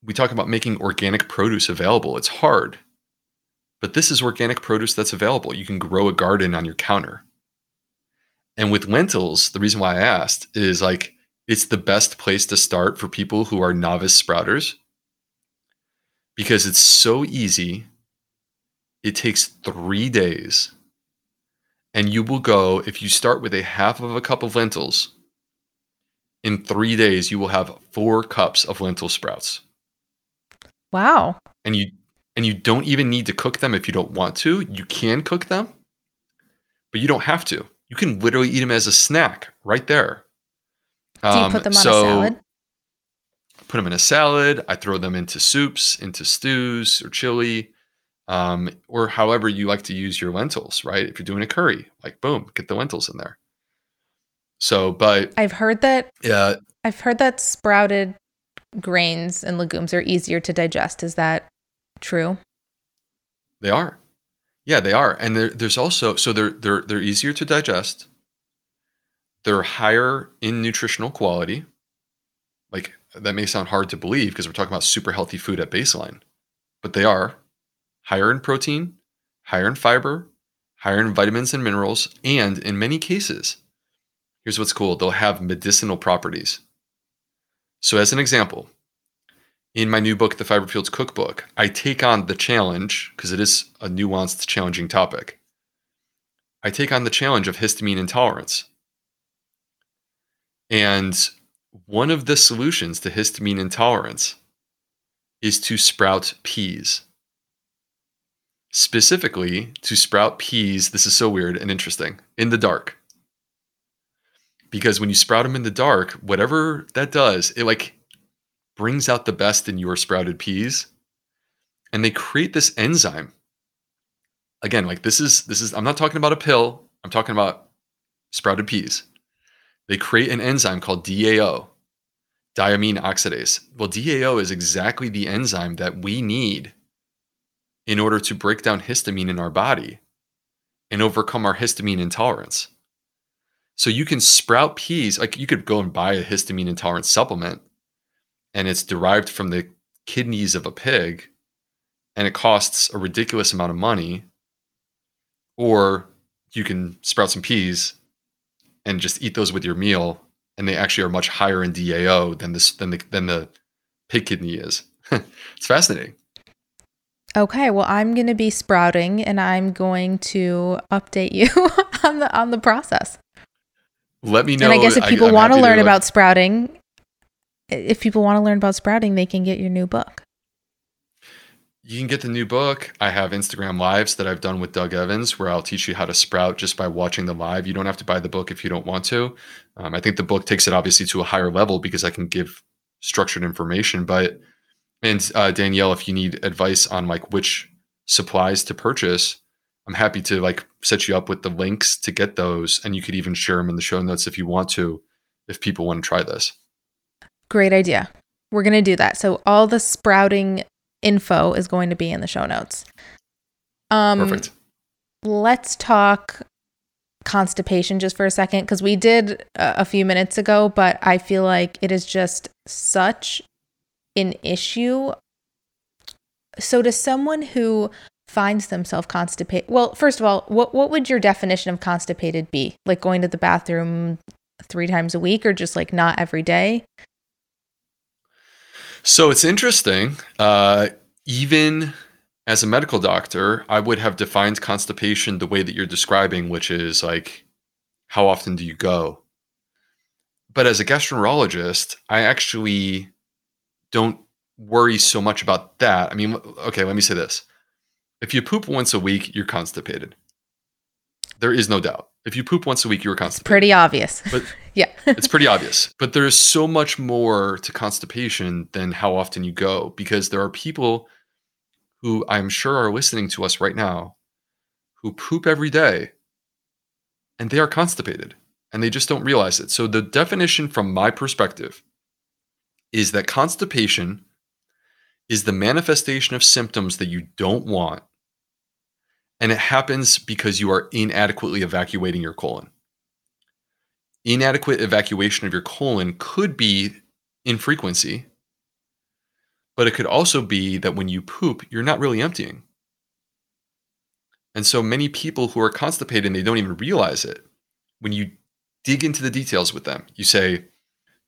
we talk about making organic produce available. It's hard. But this is organic produce that's available. You can grow a garden on your counter. And with lentils, the reason why I asked is like, it's the best place to start for people who are novice sprouters, because it's so easy. It takes 3 days, and you will go, if you start with a half of a cup of lentils, in 3 days, you will have 4 cups of lentil sprouts. Wow. And you don't even need to cook them if you don't want to. You can cook them, but you don't have to. You can literally eat them as a snack right there. Do you put them on a salad? I put them in a salad. I throw them into soups, into stews, or chili, or however you like to use your lentils, right? If you're doing a curry, like boom, get the lentils in there. So, but I've heard that sprouted grains and legumes are easier to digest. Is that true? They are. Yeah, they are. And there's also, so they're easier to digest. They're higher in nutritional quality. Like, that may sound hard to believe because we're talking about super healthy food at baseline, but they are higher in protein, higher in fiber, higher in vitamins and minerals, and in many cases, here's what's cool, they'll have medicinal properties. So as an example, in my new book, The Fiber Fueled Cookbook, I take on the challenge, because it is a nuanced, challenging topic. I take on the challenge of histamine intolerance. And one of the solutions to histamine intolerance is to sprout peas. Specifically, to sprout peas, this is so weird and interesting, in the dark. Because when you sprout them in the dark, whatever that does, it like brings out the best in your sprouted peas. And they create this enzyme. Again, like this is, I'm not talking about a pill. I'm talking about sprouted peas. They create an enzyme called DAO, diamine oxidase. Well, DAO is exactly the enzyme that we need in order to break down histamine in our body and overcome our histamine intolerance. So you can sprout peas, like you could go and buy a histamine intolerant supplement and it's derived from the kidneys of a pig and it costs a ridiculous amount of money. Or you can sprout some peas and just eat those with your meal and they actually are much higher in DAO than the pig kidney is. It's fascinating. Okay, well, I'm going to be sprouting and I'm going to update you on the process. Let me know. And I guess if people want to learn about sprouting, they can get your new book. You can get the new book. I have Instagram lives that I've done with Doug Evans where I'll teach you how to sprout just by watching the live. You don't have to buy the book if you don't want to. I think the book takes it obviously to a higher level because I can give structured information. But and Danielle, if you need advice on like which supplies to purchase, I'm happy to like set you up with the links to get those. And you could even share them in the show notes if you want to, if people want to try this. Great idea. We're going to do that. So all the sprouting info is going to be in the show notes. Perfect. Let's talk constipation just for a second, because we did a few minutes ago, but I feel like it is just such an issue. So to someone who finds themselves constipated. Well, first of all, what would your definition of constipated be? Like going to the bathroom 3 times a week or just like not every day? So it's interesting. Even as a medical doctor, I would have defined constipation the way that you're describing, which is like, how often do you go? But as a gastroenterologist, I actually don't worry so much about that. I mean, okay, let me say this. If you poop once a week, you're constipated. There is no doubt. If you poop once a week, you're constipated. It's pretty obvious. But yeah, it's pretty obvious. But there is so much more to constipation than how often you go, because there are people who I'm sure are listening to us right now who poop every day and they are constipated and they just don't realize it. So the definition from my perspective is that constipation is the manifestation of symptoms that you don't want. And it happens because you are inadequately evacuating your colon. Inadequate evacuation of your colon could be in frequency, but it could also be that when you poop, you're not really emptying. And so many people who are constipated and they don't even realize it, when you dig into the details with them, you say,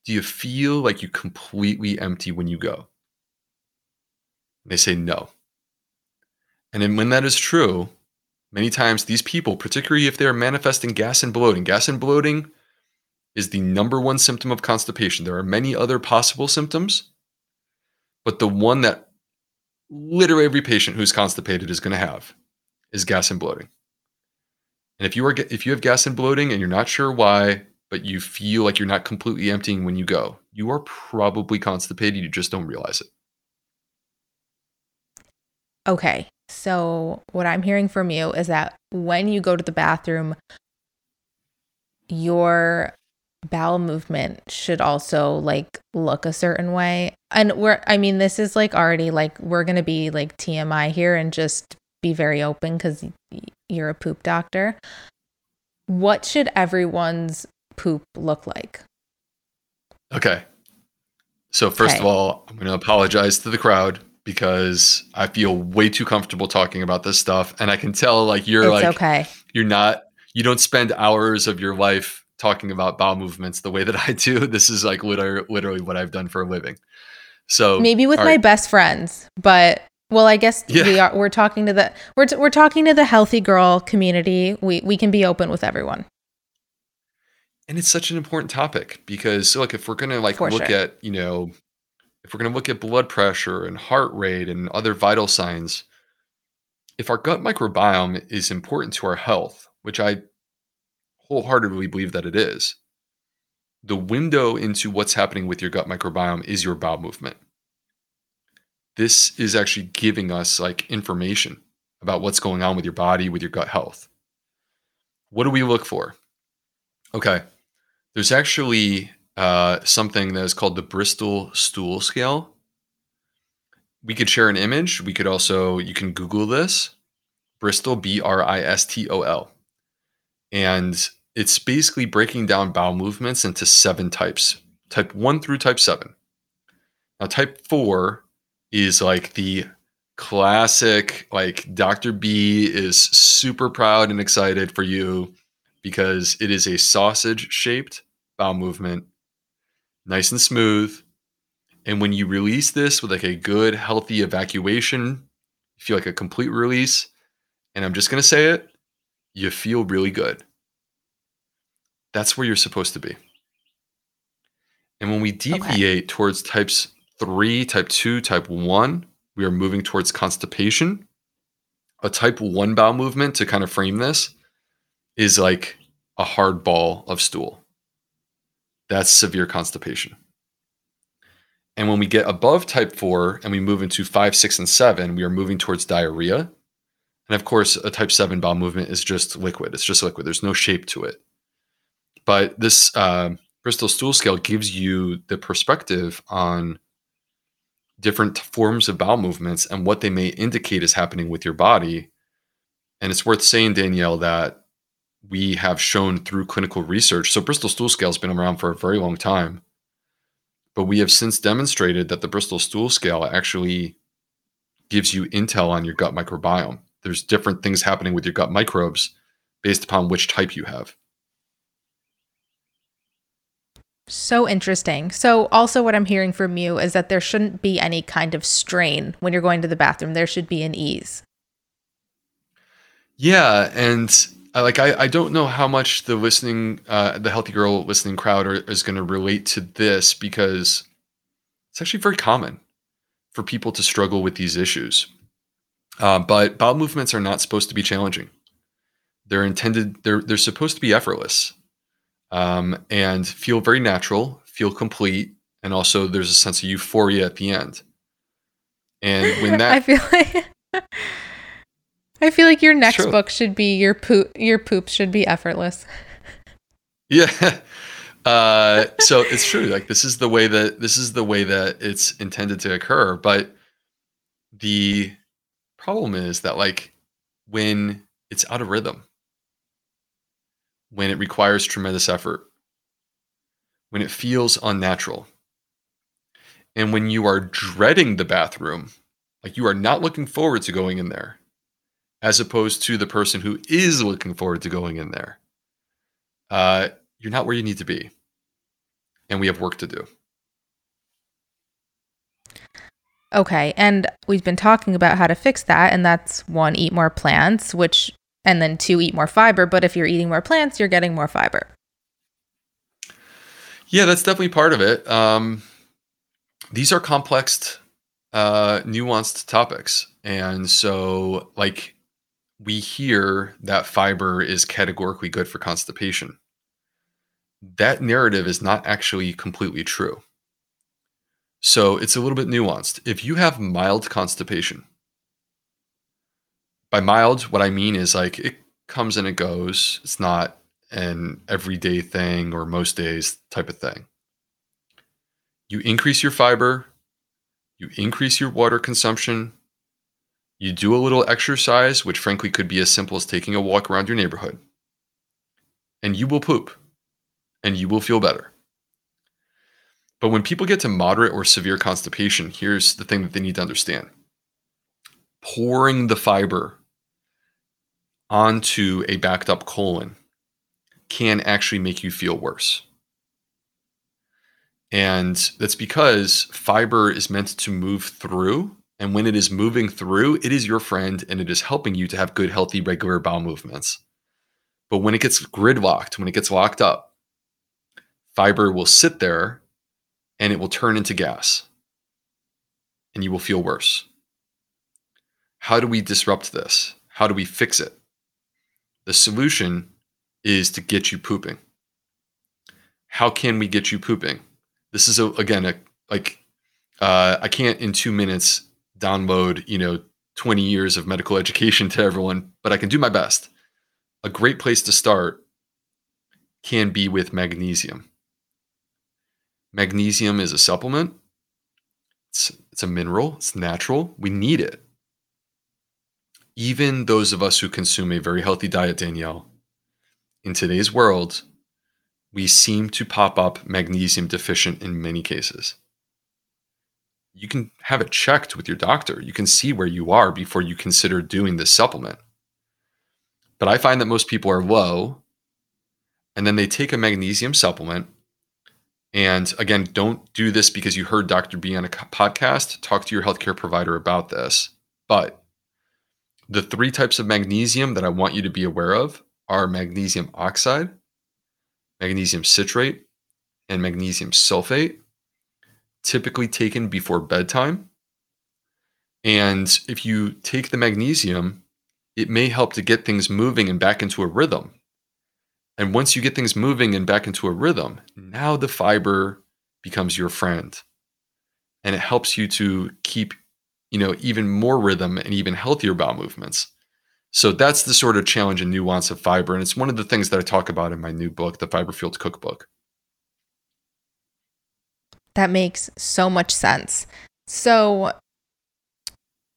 do you feel like you completely empty when you go? And they say no. And then when that is true, many times these people, particularly if they're manifesting gas and bloating is the number one symptom of constipation. There are many other possible symptoms, but the one that literally every patient who's constipated is going to have is gas and bloating. And if you have gas and bloating and you're not sure why, but you feel like you're not completely emptying when you go, you are probably constipated. You just don't realize it. Okay. So what I'm hearing from you is that when you go to the bathroom, your bowel movement should also like look a certain way. And this is like already like, we're going to be like TMI here and just be very open because you're a poop doctor. What should everyone's poop look like? Okay. So first of all, I'm going to apologize to the crowd because I feel way too comfortable talking about this stuff. And I can tell like you're you don't spend hours of your life talking about bowel movements the way that I do. This is like literally what I've done for a living. So maybe with my best friends, but well, I guess we're talking to the, we're talking to the healthy girl community. We can be open with everyone. And it's such an important topic because look, if we're going to like look at blood pressure and heart rate and other vital signs, if our gut microbiome is important to our health, which I wholeheartedly believe that it is, the window into what's happening with your gut microbiome is your bowel movement. This is actually giving us like information about what's going on with your body, with your gut health. What do we look for? Okay. There's actually something that is called the Bristol Stool Scale. We could share an image. We could also, you can Google this, Bristol, B-R-I-S-T-O-L. And it's basically breaking down bowel movements into 7 types, type 1 through type 7. Now, type 4 is like the classic, like Dr. B is super proud and excited for you because it is a sausage-shaped bowel movement, nice and smooth. And when you release this with like a good, healthy evacuation, you feel like a complete release. And I'm just going to say it, you feel really good. That's where you're supposed to be. And when we deviate towards types 3, type 2, type 1, we are moving towards constipation. A type 1 bowel movement, to kind of frame this, is like a hard ball of stool. That's severe constipation. And when we get above type 4 and we move into 5, 6, and 7, we are moving towards diarrhea. And of course, a type 7 bowel movement is just liquid. It's just liquid. There's no shape to it. But this Bristol Stool Scale gives you the perspective on different forms of bowel movements and what they may indicate is happening with your body. And it's worth saying, Danielle, that we have shown through clinical research. So Bristol Stool Scale has been around for a very long time. But we have since demonstrated that the Bristol Stool Scale actually gives you intel on your gut microbiome. There's different things happening with your gut microbes based upon which type you have. So interesting. So also what I'm hearing from you is that there shouldn't be any kind of strain when you're going to the bathroom. There should be an ease. Yeah. And I don't know how much the listening, the Healthy Girl listening crowd is going to relate to this because it's actually very common for people to struggle with these issues. But bowel movements are not supposed to be challenging. They're supposed to be effortless. And feel very natural, feel complete, and also there's a sense of euphoria at the end. And when that I feel like your next book should be your poop should be effortless. Yeah. So it's true. Like this is the way that it's intended to occur. But the problem is that like when it's out of rhythm, when it requires tremendous effort, when it feels unnatural, and when you are dreading the bathroom, like you are not looking forward to going in there, as opposed to the person who is looking forward to going in there, you're not where you need to be. And we have work to do. Okay. And we've been talking about how to fix that. And that's 1, eat more plants, and then 2, eat more fiber. But if you're eating more plants, you're getting more fiber. Yeah, that's definitely part of it. These are complex, nuanced topics. And so like we hear that fiber is categorically good for constipation. That narrative is not actually completely true. So it's a little bit nuanced. If you have mild constipation, by mild, what I mean is like it comes and it goes. It's not an everyday thing or most days type of thing. You increase your fiber, you increase your water consumption, you do a little exercise, which frankly could be as simple as taking a walk around your neighborhood, and you will poop. and you will feel better. But when people get to moderate or severe constipation, here's the thing that they need to understand. Pouring the fiber onto a backed up colon can actually make you feel worse. And that's because fiber is meant to move through. And when it is moving through, it is your friend and it is helping you to have good, healthy, regular bowel movements. But when it gets gridlocked, when it gets locked up, fiber will sit there and it will turn into gas and you will feel worse. How do we disrupt this? How do we fix it? The solution is to get you pooping. How can we get you pooping? This is, I can't in 2 minutes download, 20 years of medical education to everyone, but I can do my best. A great place to start can be with magnesium. Magnesium is a supplement. It's a mineral. It's natural. We need it. Even those of us who consume a very healthy diet, Danielle, in today's world, we seem to pop up magnesium deficient in many cases. You can have it checked with your doctor. You can see where you are before you consider doing this supplement. But I find that most people are low, and then they take a magnesium supplement. And again, don't do this because you heard Dr. B on a podcast. Talk to your healthcare provider about this. But the three types of magnesium that I want you to be aware of are magnesium oxide, magnesium citrate, and magnesium sulfate, typically taken before bedtime. And if you take the magnesium, it may help to get things moving and back into a rhythm. And once you get things moving and back into a rhythm, now the fiber becomes your friend. And it helps you to keep, even more rhythm and even healthier bowel movements. So that's the sort of challenge and nuance of fiber. And it's one of the things that I talk about in my new book, The Fiber Fueled Cookbook. That makes so much sense. So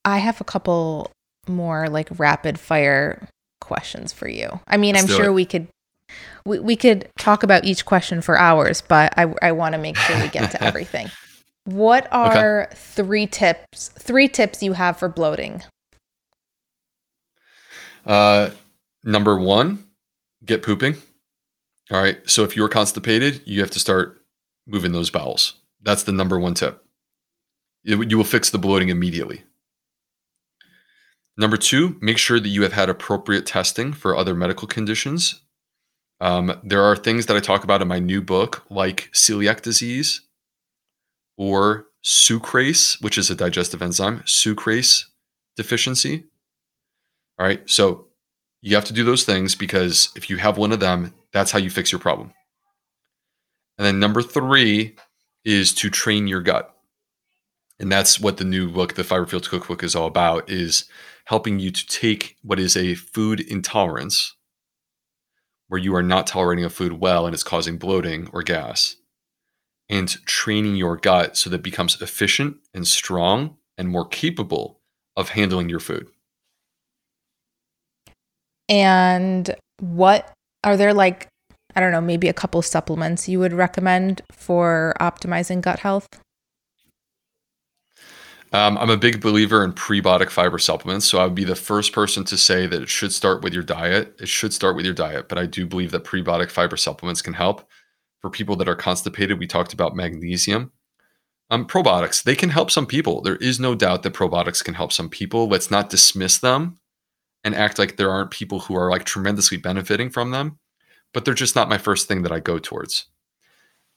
I have a couple more rapid fire questions for you. I'm sure we could talk about each question for hours, but I want to make sure we get to everything. What are three tips you have for bloating? Number one, get pooping. All right. So if you're constipated, you have to start moving those bowels. That's the number one tip. You will fix the bloating immediately. Number two, make sure that you have had appropriate testing for other medical conditions. There are things that I talk about in my new book, like celiac disease or sucrase, which is a digestive enzyme, sucrase deficiency. All right. So you have to do those things because if you have one of them, that's how you fix your problem. And then number three is to train your gut. And that's what the new book, The Fiber Fueled Cookbook, is all about, is helping you to take what is a food intolerance, where you are not tolerating a food well and it's causing bloating or gas, and training your gut so that it becomes efficient and strong and more capable of handling your food. And what are there maybe a couple supplements you would recommend for optimizing gut health? I'm a big believer in prebiotic fiber supplements. So I would be the first person to say that it should start with your diet. It should start with your diet, but I do believe that prebiotic fiber supplements can help. For people that are constipated, we talked about magnesium. Probiotics, they can help some people. There is no doubt that probiotics can help some people. Let's not dismiss them and act like there aren't people who are tremendously benefiting from them, but they're just not my first thing that I go towards.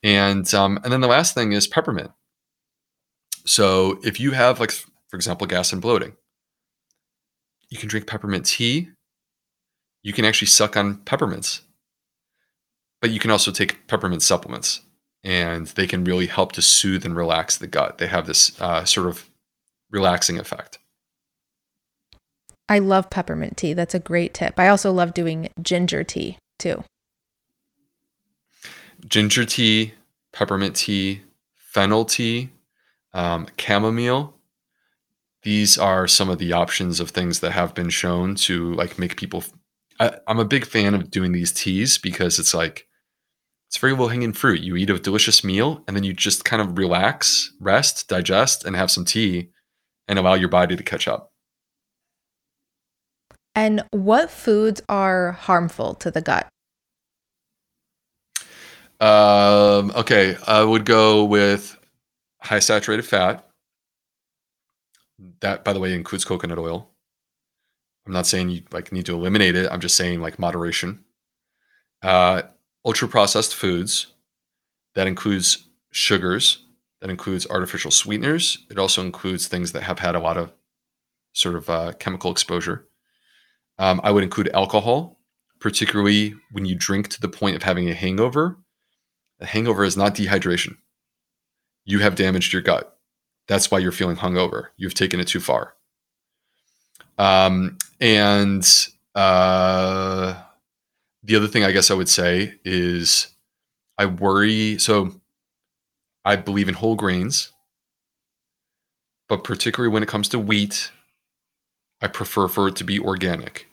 And then the last thing is peppermint. So if you have, for example, gas and bloating, you can drink peppermint tea. You can actually suck on peppermints, but you can also take peppermint supplements, and they can really help to soothe and relax the gut. They have this sort of relaxing effect. I love peppermint tea. That's a great tip. I also love doing ginger tea too. Ginger tea, peppermint tea, fennel tea, chamomile. These are some of the options of things that have been shown to make people. I'm a big fan of doing these teas because it's It's very low-hanging fruit. You eat a delicious meal, and then you just kind of relax, rest, digest, and have some tea and allow your body to catch up. And what foods are harmful to the gut? Okay, I would go with high saturated fat. That, by the way, includes coconut oil. I'm not saying you need to eliminate it. I'm just saying moderation. Ultra processed foods. That includes sugars. That includes artificial sweeteners. It also includes things that have had a lot of sort of chemical exposure. I would include alcohol, particularly when you drink to the point of having a hangover. A hangover is not dehydration. You have damaged your gut. That's why you're feeling hungover. You've taken it too far. The other thing I guess I would say is I worry. So I believe in whole grains, but particularly when it comes to wheat, I prefer for it to be organic.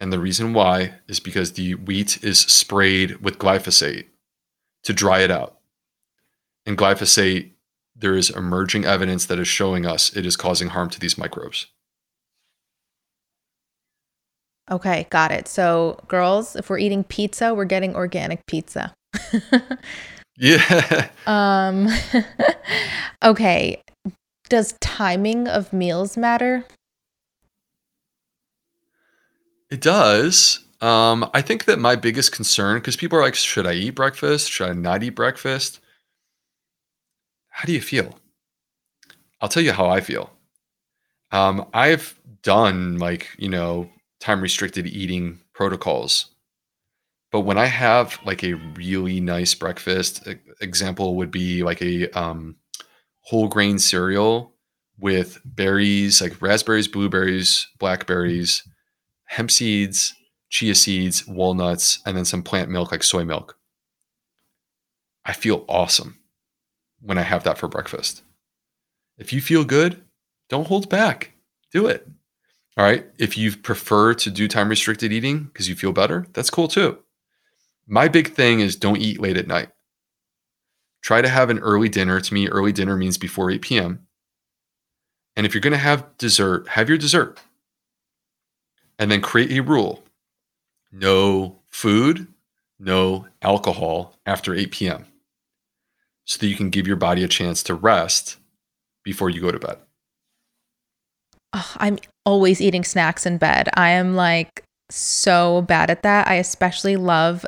And the reason why is because the wheat is sprayed with glyphosate to dry it out. And glyphosate, there is emerging evidence that is showing us it is causing harm to these microbes. Okay, got it. So girls, if we're eating pizza, we're getting organic pizza. Yeah. Okay. Does timing of meals matter? It does. I think that my biggest concern, because people are like, should I eat breakfast? Should I not eat breakfast? How do you feel? I'll tell you how I feel. I've done time restricted eating protocols. But when I have a really nice breakfast, example would be a whole grain cereal with berries, like raspberries, blueberries, blackberries, hemp seeds, chia seeds, walnuts, and then some plant milk like soy milk. I feel awesome when I have that for breakfast. If you feel good, don't hold back. Do it. All right. If you prefer to do time restricted eating because you feel better, that's cool too. My big thing is don't eat late at night. Try to have an early dinner. To me, early dinner means before 8 p.m. And if you're going to have dessert, have your dessert. And then create a rule. No food, no alcohol after 8 p.m. so that you can give your body a chance to rest before you go to bed. Oh, I'm always eating snacks in bed. I am so bad at that. I especially love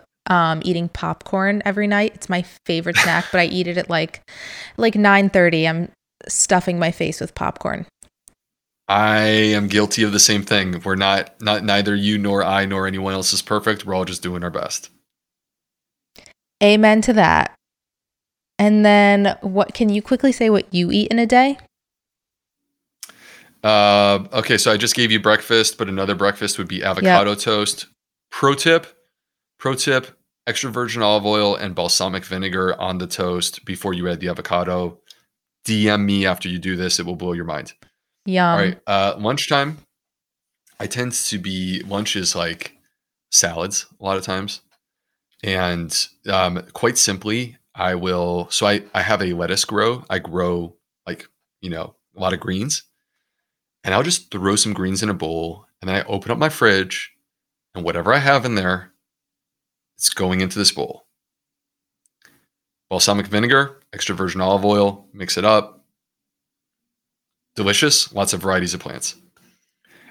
eating popcorn every night. It's my favorite snack, but I eat it at 9:30. I'm stuffing my face with popcorn. I am guilty of the same thing. We're not neither you nor I nor anyone else is perfect. We're all just doing our best. Amen to that. And then what can you quickly say what you eat in a day? Okay, so I just gave you breakfast, but another breakfast would be avocado toast. Pro tip, extra virgin olive oil and balsamic vinegar on the toast before you add the avocado. DM me after you do this. It will blow your mind. Yum. All right, lunchtime. Lunch is salads a lot of times. And quite simply, I have a lettuce grow. I grow a lot of greens. And I'll just throw some greens in a bowl, and then I open up my fridge, and whatever I have in there, it's going into this bowl. Balsamic vinegar, extra virgin olive oil, mix it up. Delicious, lots of varieties of plants.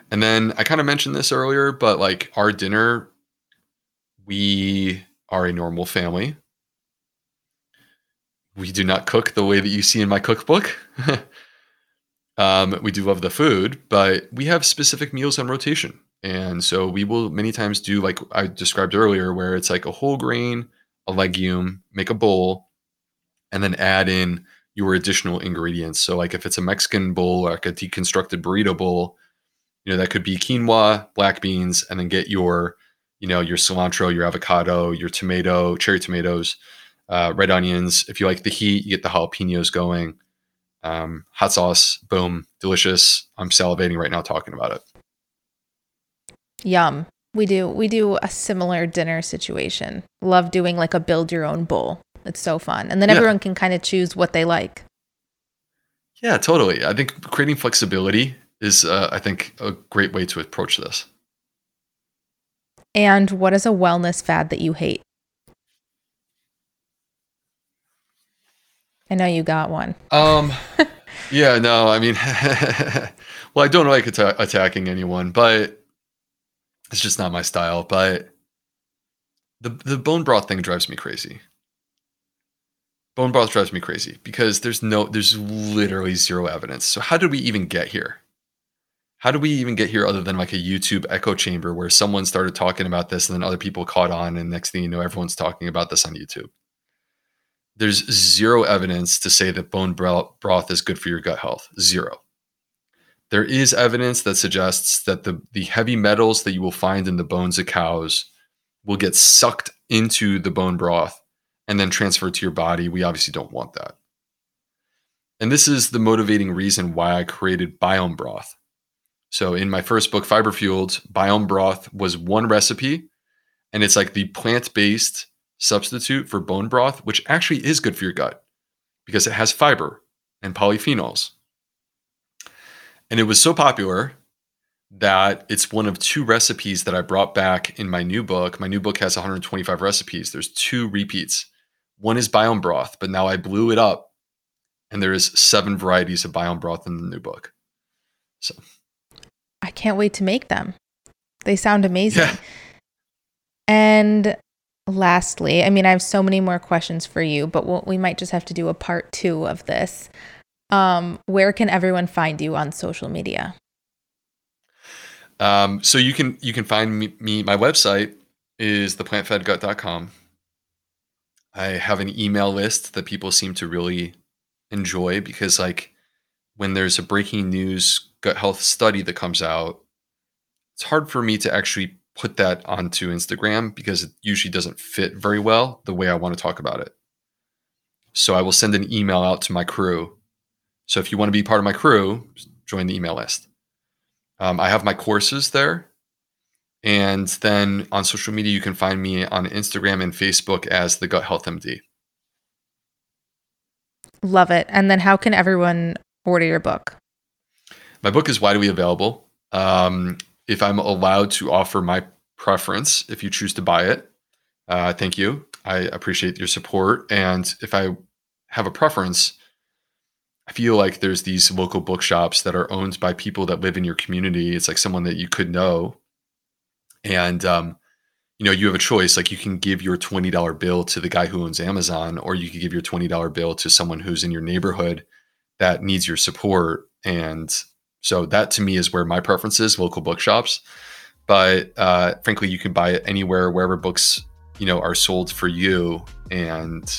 And then I kind of mentioned this earlier, but our dinner, we are a normal family. We do not cook the way that you see in my cookbook. We do love the food, but we have specific meals on rotation. And so we will many times do like I described earlier, where it's a whole grain, a legume, make a bowl, and then add in your additional ingredients. So if it's a Mexican bowl, a deconstructed burrito bowl, that could be quinoa, black beans, and then get your, your cilantro, your avocado, your tomato, cherry tomatoes, red onions. If you like the heat, you get the jalapenos going. Hot sauce, boom, delicious. I'm salivating right now talking about it. Yum. We do a similar dinner situation. Love doing like a build your own bowl. It's so fun. And then everyone can kind of choose what they like. Yeah, totally. I think creating flexibility is, I think, a great way to approach this. And what is a wellness fad that you hate? I know you got one. Yeah, no, I mean, well, I don't like attacking anyone, but it's just not my style. But the bone broth thing drives me crazy. Bone broth drives me crazy because there's literally zero evidence. So how did we even get here? How do we even get here other than like a YouTube echo chamber where someone started talking about this and then other people caught on, and next thing you know, everyone's talking about this on YouTube? There's zero evidence to say that bone broth is good for your gut health. Zero. There is evidence that suggests that the heavy metals that you will find in the bones of cows will get sucked into the bone broth and then transferred to your body. We obviously don't want that. And this is the motivating reason why I created Biome Broth. So in my first book, Fiber Fueled, Biome Broth was one recipe, and it's like the plant-based substitute for bone broth, which actually is good for your gut because it has fiber and polyphenols. And it was so popular that it's one of two recipes that I brought back in my new book. My new book has 125 recipes. There's two repeats. One is Biome Broth, but now I blew it up, and there is 7 varieties of Biome Broth in the new book. So I can't wait to make them. They sound amazing. Yeah. And lastly, I mean, I have so many more questions for you, but we might just have to do a part 2 of this. Where can everyone find you on social media? So you can find me. My website is theplantfedgut.com. I have an email list that people seem to really enjoy because, like, when there's a breaking news gut health study that comes out, it's hard for me to actually put that onto Instagram because it usually doesn't fit very well the way I want to talk about it. So I will send an email out to my crew. So if you want to be part of my crew, join the email list. I have my courses there. And then on social media, you can find me on Instagram and Facebook as the Gut Health MD. Love it. And then how can everyone order your book? My book is widely available. If I'm allowed to offer my preference, if you choose to buy it, thank you. I appreciate your support. And if I have a preference, I feel like there's these local bookshops that are owned by people that live in your community. It's like someone that you could know. And, you know, you have a choice. Like, you can give your $20 bill to the guy who owns Amazon, or you could give your $20 bill to someone who's in your neighborhood that needs your support. And so that, to me, is where my preference is, local bookshops. But frankly, you can buy it anywhere, wherever books, you know, are sold for you. And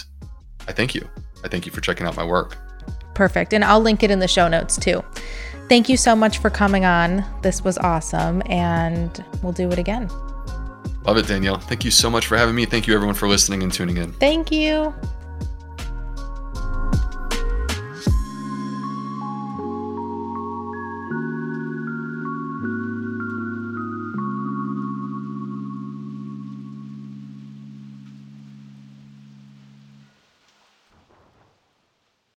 I thank you. I thank you for checking out my work. Perfect. And I'll link it in the show notes too. Thank you so much for coming on. This was awesome, and we'll do it again. Love it, Danielle. Thank you so much for having me. Thank you, everyone, for listening and tuning in. Thank you.